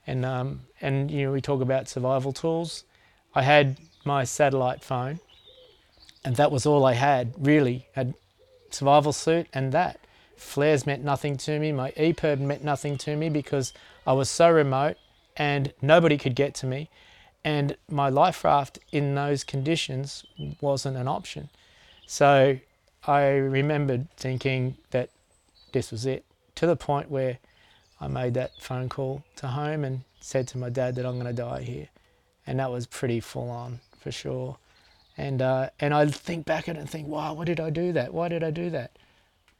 and, um, and you know, we talk about survival tools. I had my satellite phone, and that was all I had, really. I had survival suit and that. Flares meant nothing to me. My E P I R B meant nothing to me because I was so remote and nobody could get to me. And my life raft in those conditions wasn't an option. So I remembered thinking that this was it, to the point where I made that phone call to home and said to my dad that I'm going to die here. And that was pretty full on, for sure. And uh, and I think back at it and think, wow, why did I do that? Why did I do that?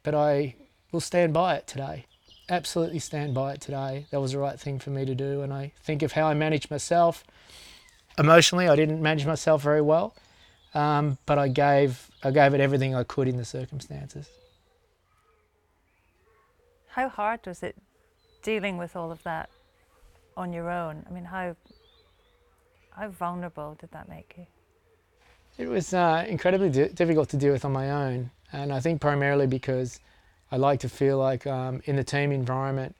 But I will stand by it today. Absolutely stand by it today. That was the right thing for me to do. And I think of how I managed myself. Emotionally, I didn't manage myself very well, um, but I gave I gave it everything I could in the circumstances. How hard was it dealing with all of that on your own? I mean, how how vulnerable did that make you? It was uh, incredibly di difficult to deal with on my own, and I think primarily because I like to feel like um, in the team environment,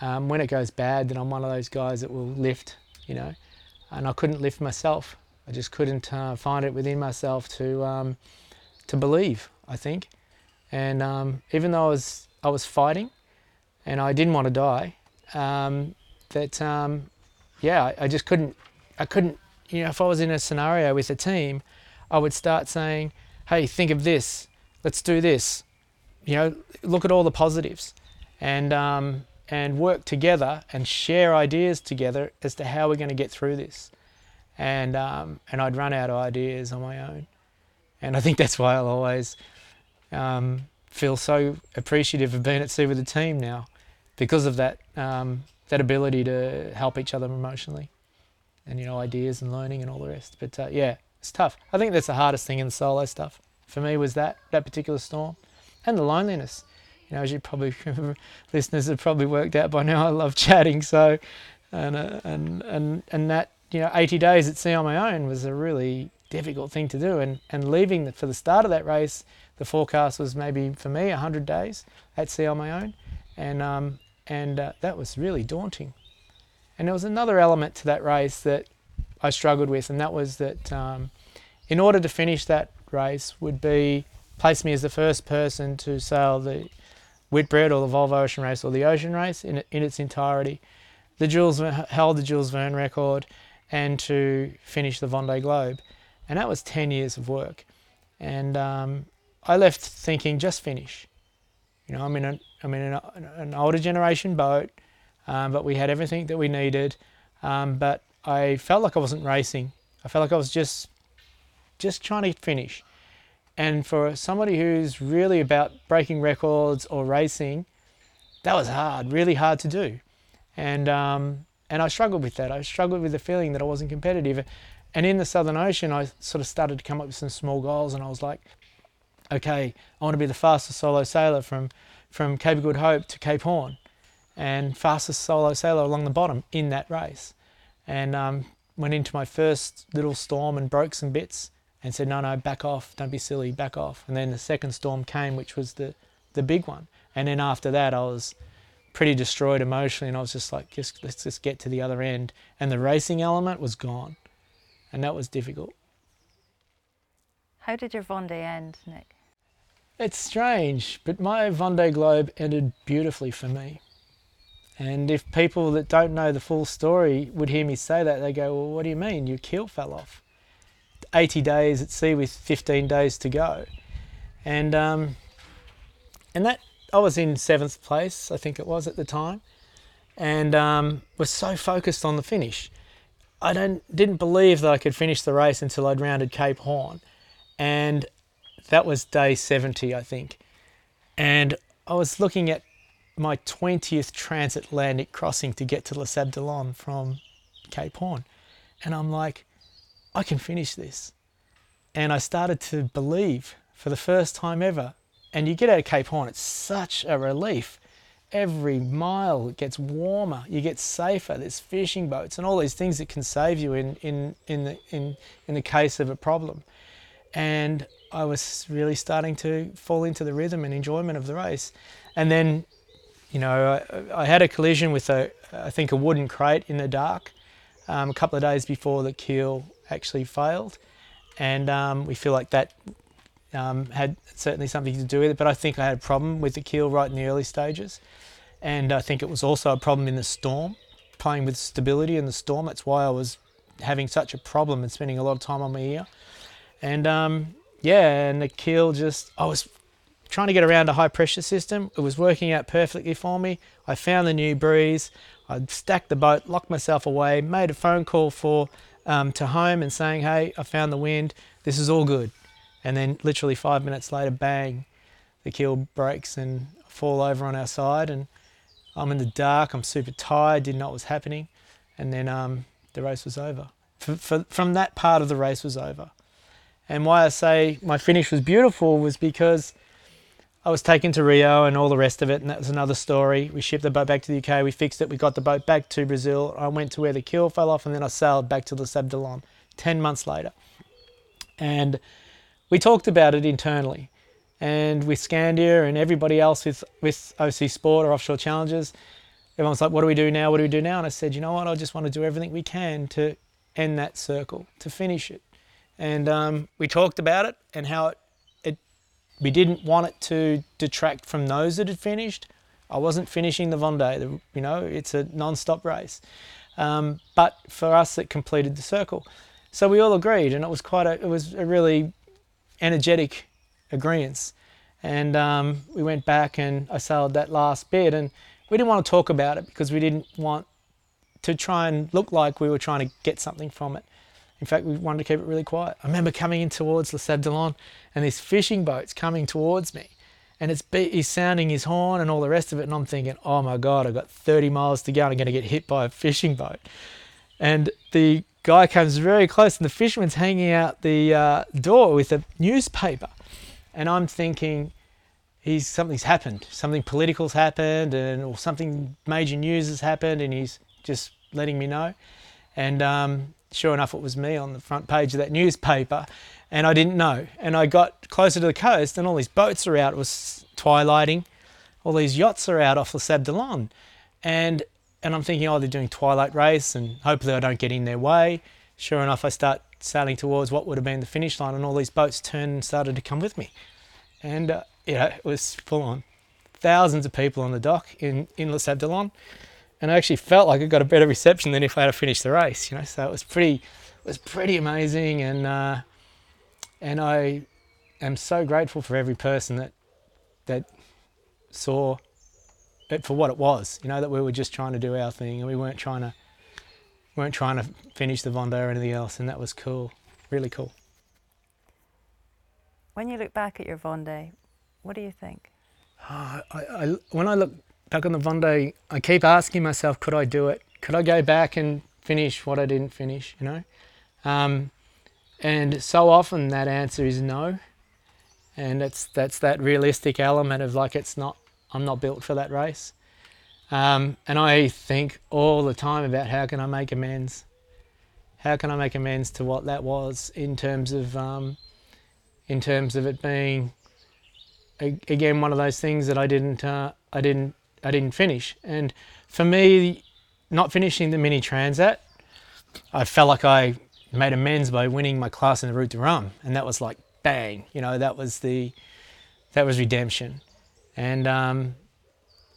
um, when it goes bad, then I'm one of those guys that will lift, you know, and I couldn't lift myself. I just couldn't uh, find it within myself to um, to believe, I think. And um, even though I was I was fighting, and I didn't want to die, um, that um, yeah, I, I just couldn't. I couldn't. You know, if I was in a scenario with a team, I would start saying, "Hey, think of this. Let's do this. You know, look at all the positives, and um, and work together and share ideas together as to how we're going to get through this." And um, and I'd run out of ideas on my own, and I think that's why I'll always um, feel so appreciative of being at sea with the team now, because of that um, that ability to help each other emotionally, and you know, ideas and learning and all the rest. But uh, yeah, it's tough. I think that's the hardest thing in the solo stuff for me, was that that particular storm, and the loneliness. You know, as you probably listeners have probably worked out by now, I love chatting. So, and uh, and and and that. You know, eighty days at sea on my own was a really difficult thing to do, and, and leaving the, for the start of that race, the forecast was maybe for me one hundred days at sea on my own, and um, and uh, that was really daunting. And there was another element to that race that I struggled with, and that was that um, in order to finish that race would be place me as the first person to sail the Whitbread or the Volvo Ocean Race or the Ocean Race in in its entirety. The Jules held the Jules Verne record, and to finish the Vendée Globe. And that was ten years of work. And um, I left thinking, just finish. You know, I'm in, a, I'm in an, an older generation boat, um, but we had everything that we needed. Um, but I felt like I wasn't racing. I felt like I was just, just trying to finish. And for somebody who's really about breaking records or racing, that was hard, really hard to do. And um, And I struggled with that. I struggled with the feeling that I wasn't competitive. And in the Southern Ocean, I sort of started to come up with some small goals, and I was like, okay, I want to be the fastest solo sailor from, from Cape of Good Hope to Cape Horn, and fastest solo sailor along the bottom in that race. And um, went into my first little storm and broke some bits and said, no, no, back off, don't be silly, back off. And then the second storm came, which was the, the big one. And then after that, I was pretty destroyed emotionally, and I was just like, just let's just get to the other end. And the racing element was gone, and that was difficult. How did your Vendée end, Nick? It's strange, but my Vendée Globe ended beautifully for me. And if people that don't know the full story would hear me say that, they go, well, what do you mean? Your keel fell off. eighty days at sea with fifteen days to go. And, um, and that... I was in seventh place, I think it was at the time, and um, was so focused on the finish. I don't, didn't believe that I could finish the race until I'd rounded Cape Horn, and that was day seventy, I think. And I was looking at my twentieth transatlantic crossing to get to Les Sables-d'Olonne from Cape Horn, and I'm like, I can finish this. And I started to believe for the first time ever. And you get out of Cape Horn, it's such a relief. Every mile it gets warmer, you get safer, there's fishing boats and all these things that can save you in, in, in, the, in, in the case of a problem. And I was really starting to fall into the rhythm and enjoyment of the race. And then, you know, I, I had a collision with, a, I think, a wooden crate in the dark um, a couple of days before the keel actually failed. And um, we feel like that Um, had certainly something to do with it, but I think I had a problem with the keel right in the early stages, and I think it was also a problem in the storm, playing with stability in the storm. That's why I was having such a problem and spending a lot of time on my ear. And um, yeah, and the keel just, I was trying to get around a high pressure system. It was working out perfectly for me. I found the new breeze. I stacked the boat, locked myself away, made a phone call for um, to home and saying, hey, I found the wind, this is all good. And then literally five minutes later, bang, the keel breaks and I fall over on our side. And I'm in the dark, I'm super tired, didn't know what was happening. And then um, the race was over. For, for, from that part of the race was over. And why I say my finish was beautiful was because I was taken to Rio and all the rest of it, and that was another story. We shipped the boat back to the U K, we fixed it, we got the boat back to Brazil. I went to where the keel fell off, and then I sailed back to Les Sables-d'Olonne ten months later. And we talked about it internally. And with Scandia and everybody else with, with O C Sport or Offshore Challenges, everyone's like, what do we do now? What do we do now? And I said, you know what? I just want to do everything we can to end that circle, to finish it. And um, we talked about it and how it, it, we didn't want it to detract from those that had finished. I wasn't finishing the Vendée, you know, it's a non-stop race. Um, but for us, it completed the circle. So we all agreed, and it was quite a, it was a really energetic agreement. And um, we went back and I sailed that last bit, and we didn't want to talk about it because we didn't want to try and look like we were trying to get something from it. In fact, we wanted to keep it really quiet. I remember coming in towards Les Sables-d'Olonne and this fishing boat's coming towards me, and it's be he's sounding his horn and all the rest of it, and I'm thinking, oh my God, I've got thirty miles to go and I'm going to get hit by a fishing boat. And the guy comes very close and the fisherman's hanging out the uh, door with a newspaper. And I'm thinking, he's something's happened, something political's happened, and or something major news has happened, and he's just letting me know. And um, sure enough, it was me on the front page of that newspaper, and I didn't know. And I got closer to the coast, and all these boats are out. It was twilighting. All these yachts are out off Les Sables-d'Olonne, and and I'm thinking, oh, they're doing twilight race, and hopefully I don't get in their way. Sure enough, I start sailing towards what would have been the finish line, and all these boats turned and started to come with me. And uh, yeah, it was full on. Thousands of people on the dock in, in Les Sables-d'Olonne. And I actually felt like I got a better reception than if I had finished the race, you know, so it was pretty, it was pretty amazing. And, uh, and I am so grateful for every person that, that saw it for what it was, you know, that we were just trying to do our thing and we weren't trying to weren't trying to finish the Vendée or anything else, and that was cool, really cool. When you look back at your Vendée, what do you think? Oh, I, I, when I look back on the Vendée, I keep asking myself, could I do it? Could I go back and finish what I didn't finish, you know? Um, and so often that answer is no, and that's, that's that realistic element of like, it's not, I'm not built for that race. Um, and I think all the time about how can I make amends? How can I make amends to what that was in terms of um, in terms of it being again one of those things that I didn't uh, I didn't I didn't finish. And for me, not finishing the Mini Transat, I felt like I made amends by winning my class in the Route du Rhum, and that was like bang, you know, that was the that was redemption. And um,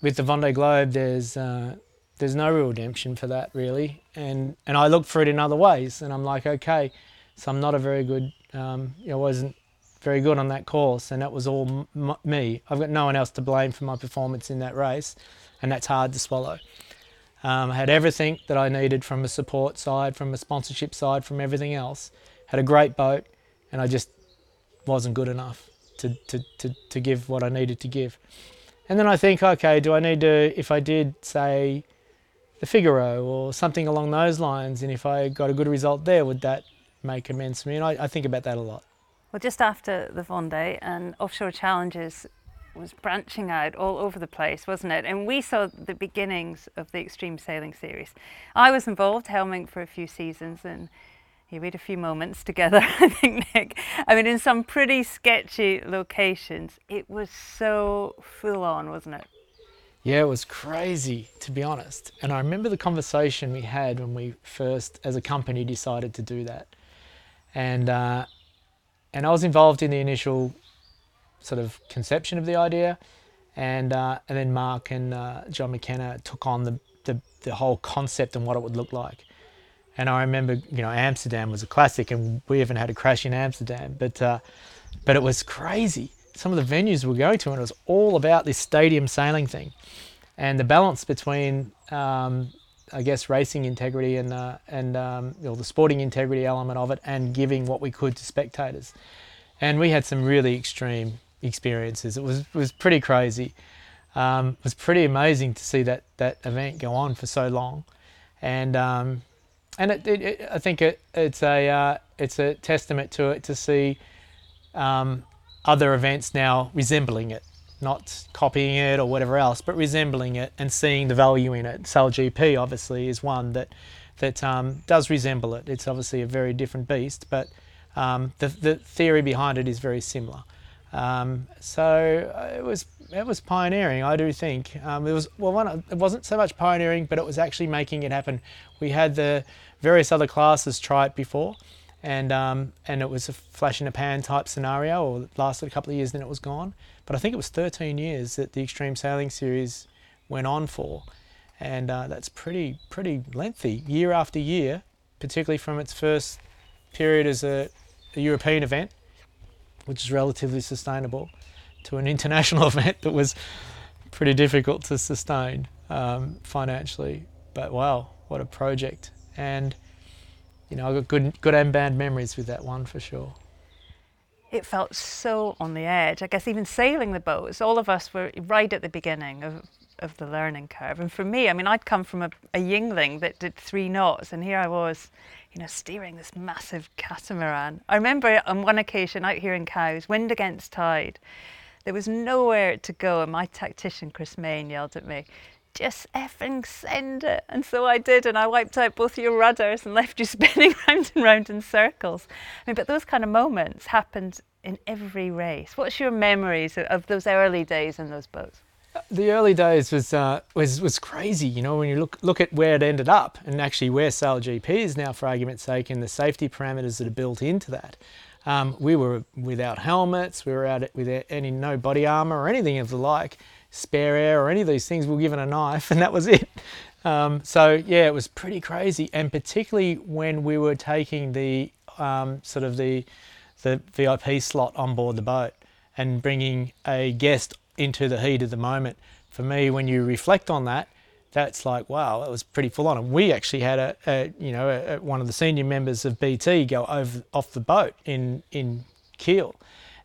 with the Vendée Globe, there's uh, there's no real redemption for that really, and and I look for it in other ways, and I'm like, okay, so I'm not a very good, um, I wasn't very good on that course, and that was all m me. I've got no one else to blame for my performance in that race, and that's hard to swallow. Um, I had everything that I needed from a support side, from a sponsorship side, from everything else. Had a great boat, and I just wasn't good enough to to to, to give what I needed to give. And then I think, okay, do I need to, if I did, say, the Figaro or something along those lines, and if I got a good result there, would that make amends for me? And I, I think about that a lot. Well, just after the Vendée, and Offshore Challenges was branching out all over the place, wasn't it? And we saw the beginnings of the Extreme Sailing Series. I was involved helming for a few seasons, and you read a few moments together, I think, Nick. I mean, in some pretty sketchy locations. It was so full on, wasn't it? Yeah, it was crazy, to be honest. And I remember the conversation we had when we first, as a company, decided to do that. And, uh, and I was involved in the initial sort of conception of the idea. And, uh, and then Mark and uh, John McKenna took on the, the, the whole concept and what it would look like. And I remember, you know, Amsterdam was a classic, and we even had a crash in Amsterdam. But, uh, but it was crazy. Some of the venues we were going to, and it was all about this stadium sailing thing, and the balance between, um, I guess, racing integrity and uh, and um, you know, the sporting integrity element of it, and giving what we could to spectators. And we had some really extreme experiences. It was was pretty crazy. Um, it was pretty amazing to see that that event go on for so long, and. Um, And it, it, it, I think it, it's a uh, it's a testament to it to see um, other events now resembling it, not copying it or whatever else, but resembling it and seeing the value in it. Sail G P obviously is one that that um, does resemble it. It's obviously a very different beast, but um, the, the theory behind it is very similar. Um, so it was it was pioneering, I do think. Um, it was well, one, it wasn't so much pioneering, but it was actually making it happen. We had the various other classes try it before, and um, and it was a flash in the pan type scenario, or it lasted a couple of years, then it was gone. But I think it was thirteen years that the Extreme Sailing Series went on for, and uh, that's pretty pretty lengthy, year after year, particularly from its first period as a, a European event, which is relatively sustainable, to an international event that was pretty difficult to sustain um, financially. But wow, what a project. And, you know, I've got good, good and bad memories with that one for sure. It felt so on the edge. I guess even sailing the boats, all of us were right at the beginning of, of the learning curve. And for me, I mean, I'd come from a, a yingling that did three knots, and here I was, you know, steering this massive catamaran. I remember on one occasion out here in Cowes, wind against tide, there was nowhere to go, and my tactician Chris Main yelled at me, "Just effing send it." And so I did, and I wiped out both your rudders and left you spinning round and round in circles. I mean, but those kind of moments happened in every race. What's your memories of those early days in those boats? The early days was uh, was was crazy, you know, when you look look at where it ended up, and actually where Sail G P is now, for argument's sake, and the safety parameters that are built into that. Um, we were without helmets, we were out with any no body armour or anything of the like, spare air or any of these things. We were given a knife, and that was it. Um, so yeah, it was pretty crazy, and particularly when we were taking the um, sort of the the V I P slot on board the boat and bringing a guest into the heat of the moment. For me, when you reflect on that, that's like, wow, that was pretty full on. And we actually had a, a you know, a, a, one of the senior members of B T go over off the boat in in Kiel,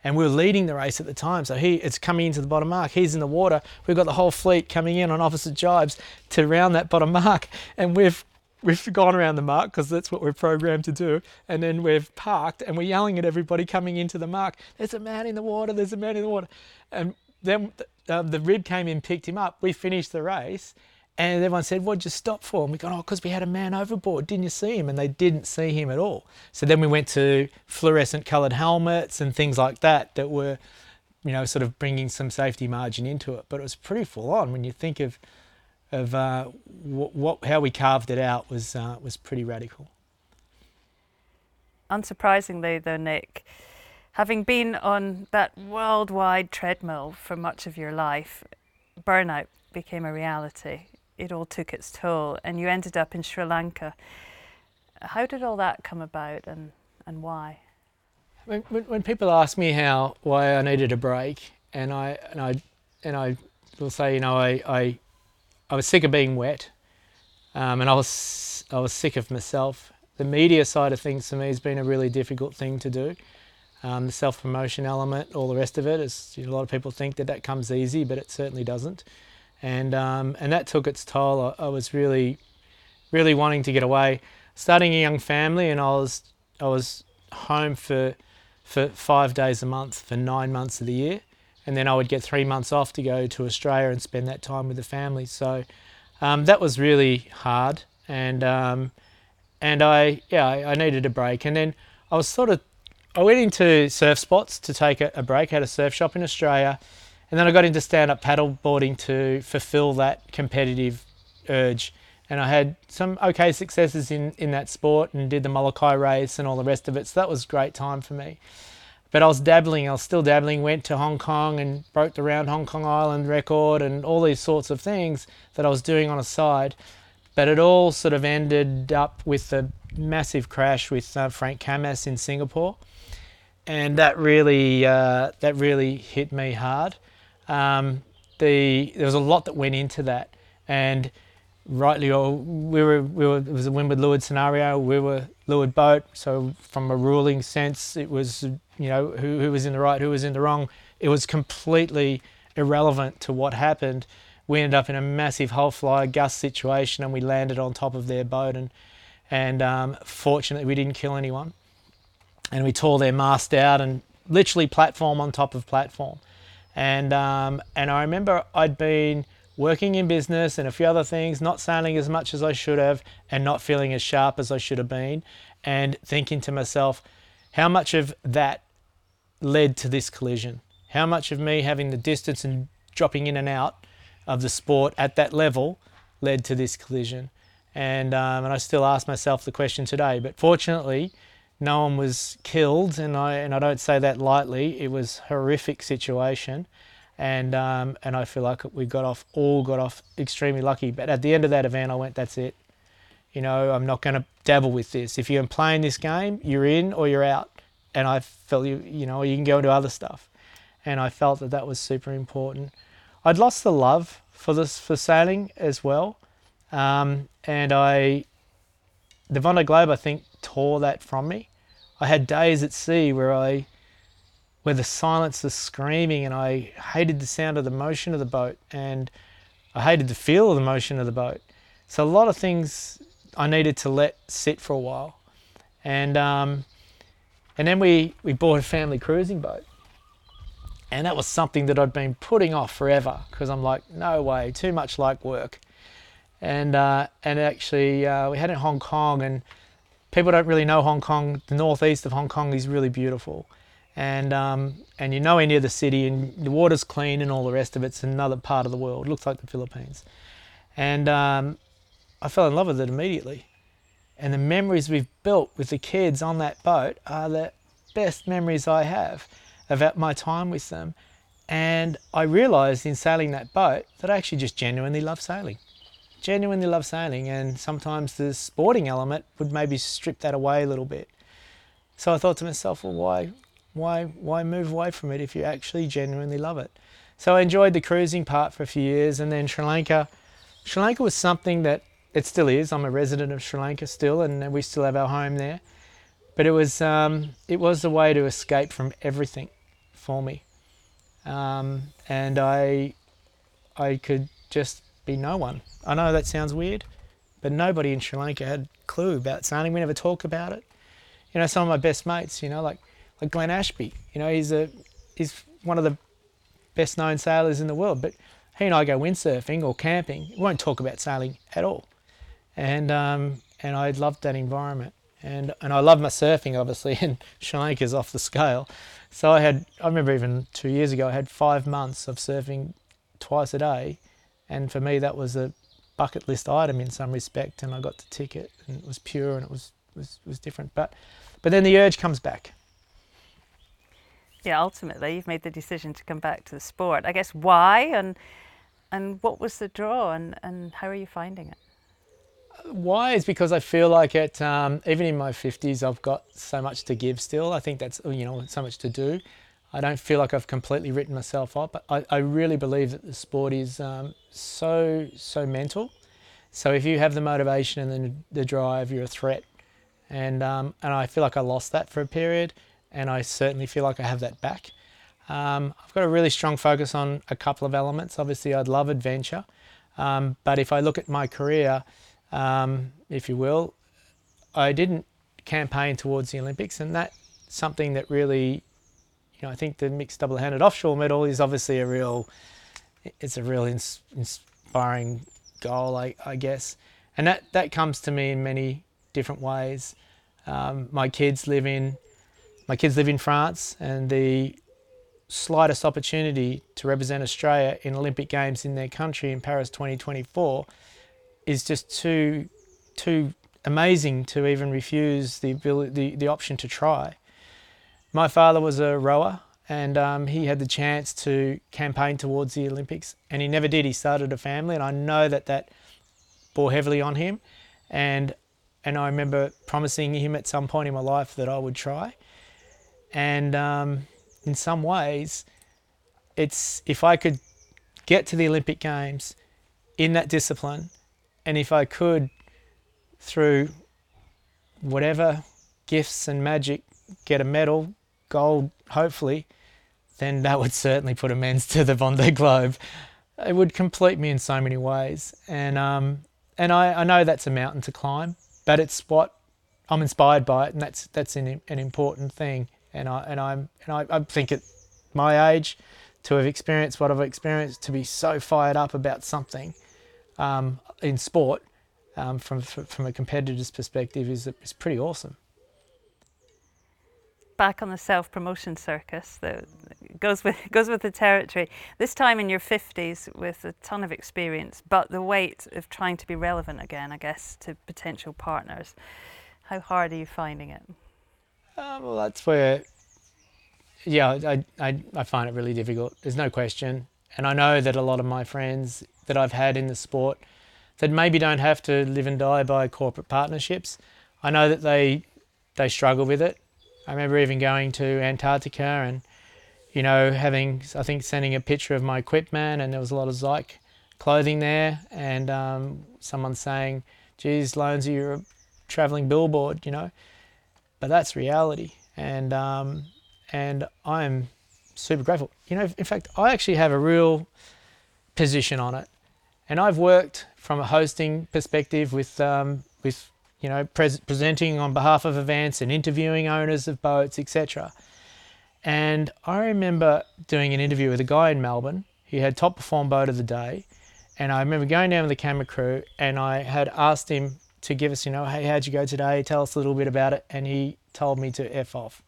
and we were leading the race at the time. So he, it's coming into the bottom mark. He's in the water. We've got the whole fleet coming in on Officer Jibes to round that bottom mark, and we've we've gone around the mark because that's what we're programmed to do. And then we've parked, and we're yelling at everybody coming into the mark. There's a man in the water. There's a man in the water, and then uh, the rib came in, picked him up. We finished the race, and everyone said, "What'd you stop for?" And we go, "Oh, because we had a man overboard. Didn't you see him?" And they didn't see him at all. So then we went to fluorescent coloured helmets and things like that that were, you know, sort of bringing some safety margin into it. But it was pretty full on when you think of of uh, what, what how we carved it out was uh, was pretty radical. Unsurprisingly, though, Nick, having been on that worldwide treadmill for much of your life, burnout became a reality. It all took its toll, and you ended up in Sri Lanka. How did all that come about, and, and why? When, when people ask me how, why I needed a break, and I and I and I will say, you know, I I, I was sick of being wet, um, and I was I was sick of myself. The media side of things for me has been a really difficult thing to do. Um, the self-promotion element, all the rest of it, is, you know, a lot of people think that that comes easy, but it certainly doesn't. And um, and that took its toll. I, I was really, really wanting to get away. Starting a young family, and I was I was home for for five days a month for nine months of the year, and then I would get three months off to go to Australia and spend that time with the family. So um, that was really hard, and um, and I yeah I, I needed a break. And then I was sort of I went into surf spots to take a break. I had a surf shop in Australia, and then I got into stand-up paddle boarding to fulfill that competitive urge. And I had some okay successes in, in that sport, and did the Molokai race and all the rest of it, so that was a great time for me. But I was dabbling, I was still dabbling, went to Hong Kong and broke the Round Hong Kong Island record and all these sorts of things that I was doing on a side. But it all sort of ended up with a massive crash with uh, Frank Camas in Singapore. And that really uh, that really hit me hard. Um, the there was a lot that went into that, and rightly or we were we were it was a windward leeward scenario. We were leeward boat, so from a ruling sense, it was, you know, who who was in the right, who was in the wrong. It was completely irrelevant to what happened. We ended up in a massive hull fly gust situation, and we landed on top of their boat, and and um, fortunately we didn't kill anyone. And we tore their mast out, and literally platform on top of platform. And um, and I remember I'd been working in business and a few other things, not sailing as much as I should have and not feeling as sharp as I should have been, and thinking to myself, how much of that led to this collision? How much of me having the distance and dropping in and out of the sport at that level led to this collision? And, um, and I still ask myself the question today, but fortunately, no one was killed, and I and I don't say that lightly. It was a horrific situation, and um, and I feel like we got off all got off extremely lucky. But at the end of that event, I went, that's it. You know, I'm not going to dabble with this. If you're playing this game, you're in or you're out. And I felt you you know you can go into other stuff, and I felt that that was super important. I'd lost the love for this for sailing as well, um, and I the Vendée Globe I think tore that from me. I had days at sea where I, where the silence was screaming, and I hated the sound of the motion of the boat, and I hated the feel of the motion of the boat. So a lot of things I needed to let sit for a while, and um, and then we we bought a family cruising boat, and that was something that I'd been putting off forever because I'm like, no way, too much like work, and uh, and actually uh, we had it in Hong Kong. And people don't really know Hong Kong. The northeast of Hong Kong is really beautiful, and um, and you're nowhere near the city, and the water's clean and all the rest of it's another part of the world. It looks like the Philippines, and um, I fell in love with it immediately. And the memories we've built with the kids on that boat are the best memories I have about my time with them. And I realised in sailing that boat that I actually just genuinely love sailing. Genuinely love sailing, and sometimes the sporting element would maybe strip that away a little bit. So I thought to myself, well, why, why, why move away from it if you actually genuinely love it? So I enjoyed the cruising part for a few years, and then Sri Lanka. Sri Lanka was something that it still is. I'm a resident of Sri Lanka still, and we still have our home there. But it was um, it was a way to escape from everything for me, um, and I I could just be no one. I know that sounds weird, but nobody in Sri Lanka had a clue about sailing. We never talk about it. You know, some of my best mates, you know, like like Glenn Ashby, you know, he's a he's one of the best known sailors in the world, but he and I go windsurfing or camping. We won't talk about sailing at all. And um, and I loved that environment. And and I love my surfing, obviously, and Sri Lanka's off the scale. So I had, I remember even two years ago, I had five months of surfing twice a day. And for me, that was a bucket list item in some respect, and I got to tick it, and it was pure, and it was was, was different. But but then the urge comes back. Yeah, ultimately, you've made the decision to come back to the sport. I guess why, and and what was the draw, and, and how are you finding it? Why is because I feel like it, um, even in my fifties, I've got so much to give still. I think that's, you know, so much to do. I don't feel like I've completely written myself up, but I, I really believe that the sport is um, so, so mental. So if you have the motivation and then the drive, you're a threat. And, um, and I feel like I lost that for a period, and I certainly feel like I have that back. Um, I've got a really strong focus on a couple of elements. Obviously, I'd love adventure. Um, but if I look at my career, um, if you will, I didn't campaign towards the Olympics, and that's something that really, you know, I think the mixed double-handed offshore medal is obviously a real, it's a real ins- inspiring goal, I, I guess. And that, that comes to me in many different ways. Um, my kids live in, my kids live in France, and the slightest opportunity to represent Australia in Olympic Games in their country in Paris twenty twenty-four is just too, too amazing to even refuse the ability, the, the option to try. My father was a rower, and um, he had the chance to campaign towards the Olympics, and he never did. He started a family, and I know that that bore heavily on him. And and I remember promising him at some point in my life that I would try. And um, in some ways, it's if I could get to the Olympic Games in that discipline, and if I could, through whatever gifts and magic, get a medal, gold, hopefully, then that would certainly put amends to the Vendée Globe. It would complete me in so many ways. And um, and I, I know that's a mountain to climb, but it's what I'm inspired by it, and that's that's an, an important thing. And I and I'm and I, I think at my age, to have experienced what I've experienced, to be so fired up about something um, in sport um, from from a competitor's perspective is is pretty awesome. Back on the self-promotion circus that goes with goes with the territory. This time in your fifties with a ton of experience, but the weight of trying to be relevant again, I guess, to potential partners. How hard are you finding it? Uh, well, that's where, yeah, I, I, I find it really difficult. There's no question. And I know that a lot of my friends that I've had in the sport that maybe don't have to live and die by corporate partnerships, I know that they they struggle with it. I remember even going to Antarctica and, you know, having, I think, sending a picture of my Quipman, and there was a lot of Zeiss clothing there, and um, someone saying, geez, Lonzy, you're a travelling billboard, you know. But that's reality, and um, and I'm super grateful. You know, in fact, I actually have a real position on it, and I've worked from a hosting perspective with, um, with you know, pres presenting on behalf of events and interviewing owners of boats, et cetera. And I remember doing an interview with a guy in Melbourne. He had top perform boat of the day. And I remember going down with the camera crew, and I had asked him to give us, you know, hey, how'd you go today? Tell us a little bit about it. And he told me to F off.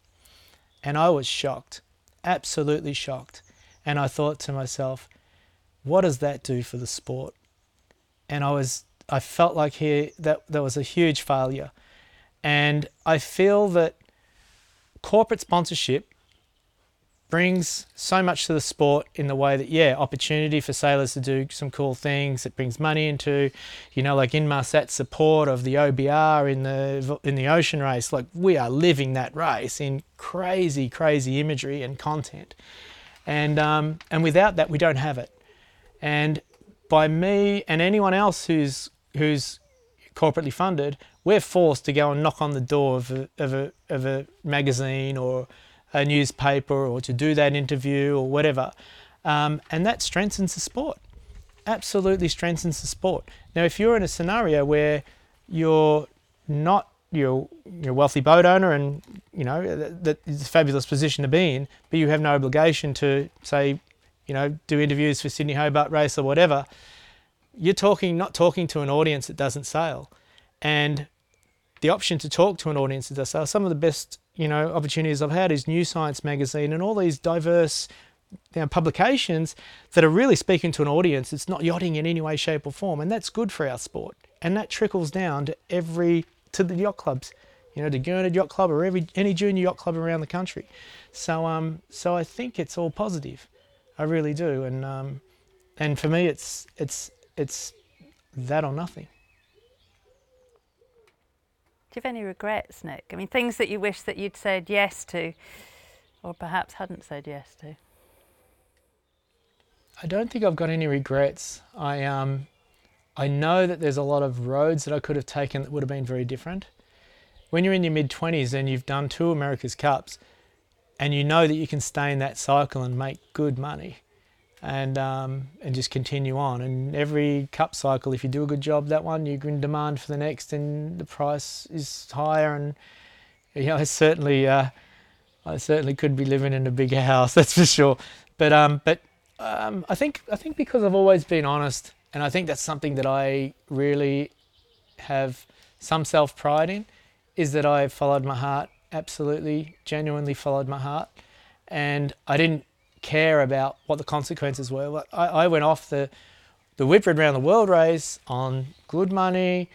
And I was shocked, absolutely shocked. And I thought to myself, what does that do for the sport? And I was I felt like here that there was a huge failure. And I feel that corporate sponsorship brings so much to the sport in the way that, yeah, opportunity for sailors to do some cool things. It brings money into, you know, like Inmarsat's support of the O B R in the in the Ocean Race. Like, we are living that race in crazy, crazy imagery and content. And um, and without that, we don't have it. And by me and anyone else who's who's corporately funded, we're forced to go and knock on the door of a, of a, of a magazine or a newspaper, or to do that interview or whatever. Um, and that strengthens the sport, absolutely strengthens the sport. Now, if you're in a scenario where you're not, you're, you're a wealthy boat owner and, you know, that, that's a fabulous position to be in, but you have no obligation to, say, you know, do interviews for Sydney Hobart Race or whatever, you're talking, not talking to an audience that doesn't sail. And the option to talk to an audience that does sail, some of the best, you know, opportunities I've had is New Science magazine and all these diverse, you know, publications that are really speaking to an audience that's not yachting in any way, shape or form. And that's good for our sport. And that trickles down to every, to the yacht clubs, you know, the Gurnard Yacht Club or every, any junior yacht club around the country. So, um, so I think it's all positive. I really do, and um, and for me, it's it's it's that or nothing. Do you have any regrets, Nick? I mean, things that you wish that you'd said yes to, or perhaps hadn't said yes to. I don't think I've got any regrets. I um, I know that there's a lot of roads that I could have taken that would have been very different. When you're in your mid twenties and you've done two America's Cups, and you know that you can stay in that cycle and make good money, and um, and just continue on. And every cup cycle, if you do a good job that one, you're in demand for the next, and the price is higher. And you know, I certainly, uh, I certainly could be living in a bigger house, that's for sure. But um, but um, I think I think because I've always been honest, and I think that's something that I really have some self-pride in, is that I followed my heart. Absolutely, genuinely followed my heart, and I didn't care about what the consequences were. I, I went off the the Whitbread Round the World race on good money,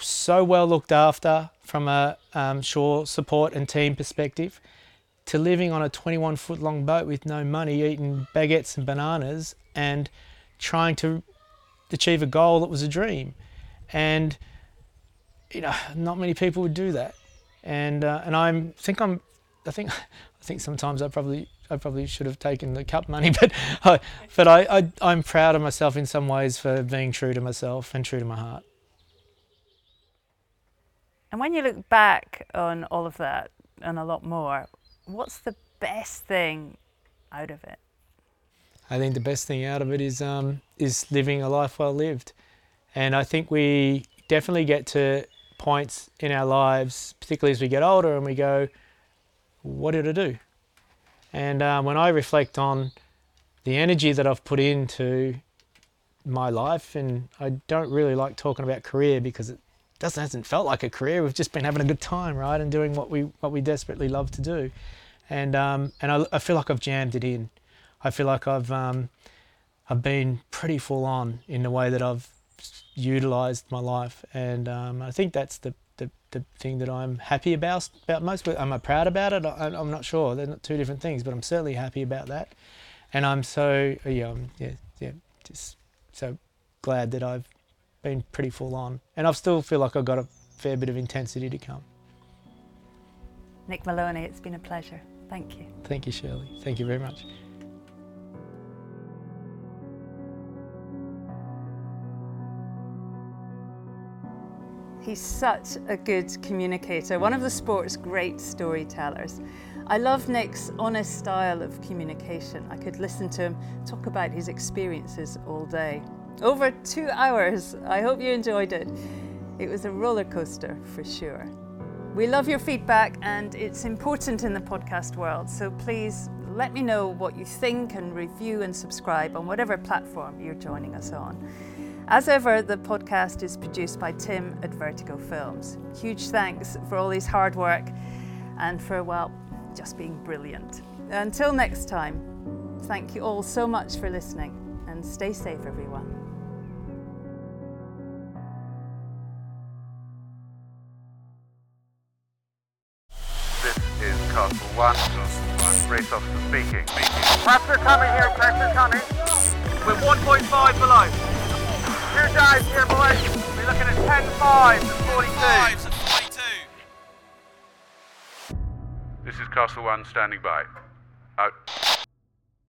so well looked after from a um, shore support and team perspective, to living on a twenty-one foot long boat with no money, eating baguettes and bananas, and trying to achieve a goal that was a dream. And you know, not many people would do that. And uh, and I'm think I'm I think I think sometimes I probably I probably should have taken the cup money, but I, but I, I I'm proud of myself in some ways for being true to myself and true to my heart. And when you look back on all of that and a lot more, what's the best thing out of it? I think the best thing out of it is um is living a life well lived, and I think we definitely get to points in our lives, particularly as we get older, and we go, what did I do? And um, when I reflect on the energy that I've put into my life, and I don't really like talking about career because it doesn't hasn't felt like a career. We've just been having a good time, right, and doing what we what we desperately love to do. And um, and I, I feel like I've jammed it in. I feel like I've um, I've been pretty full on in the way that I've utilised my life, and um, I think that's the, the, the thing that I'm happy about about most. Am I proud about it? I, I'm not sure. They're not two different things, but I'm certainly happy about that. And I'm so yeah yeah yeah just so glad that I've been pretty full on, and I still feel like I've got a fair bit of intensity to come. Nick Maloney, it's been a pleasure. Thank you. Thank you, Shirley. Thank you very much. He's such a good communicator, one of the sport's great storytellers. I love Nick's honest style of communication. I could listen to him talk about his experiences all day. Over two hours. I hope you enjoyed it. It was a roller coaster for sure. We love your feedback, and it's important in the podcast world, so please let me know what you think and review and subscribe on whatever platform you're joining us on. As ever, the podcast is produced by Tim at Vertigo Films. Huge thanks for all his hard work and for, well, just being brilliant. Until next time, thank you all so much for listening, and stay safe, everyone. This is Castle One, race officer speaking. Pressure coming here, pressure coming. We're one point five below. Two dives here, boys. We're looking at ten fives and forty-two. This is Castle One standing by. Out.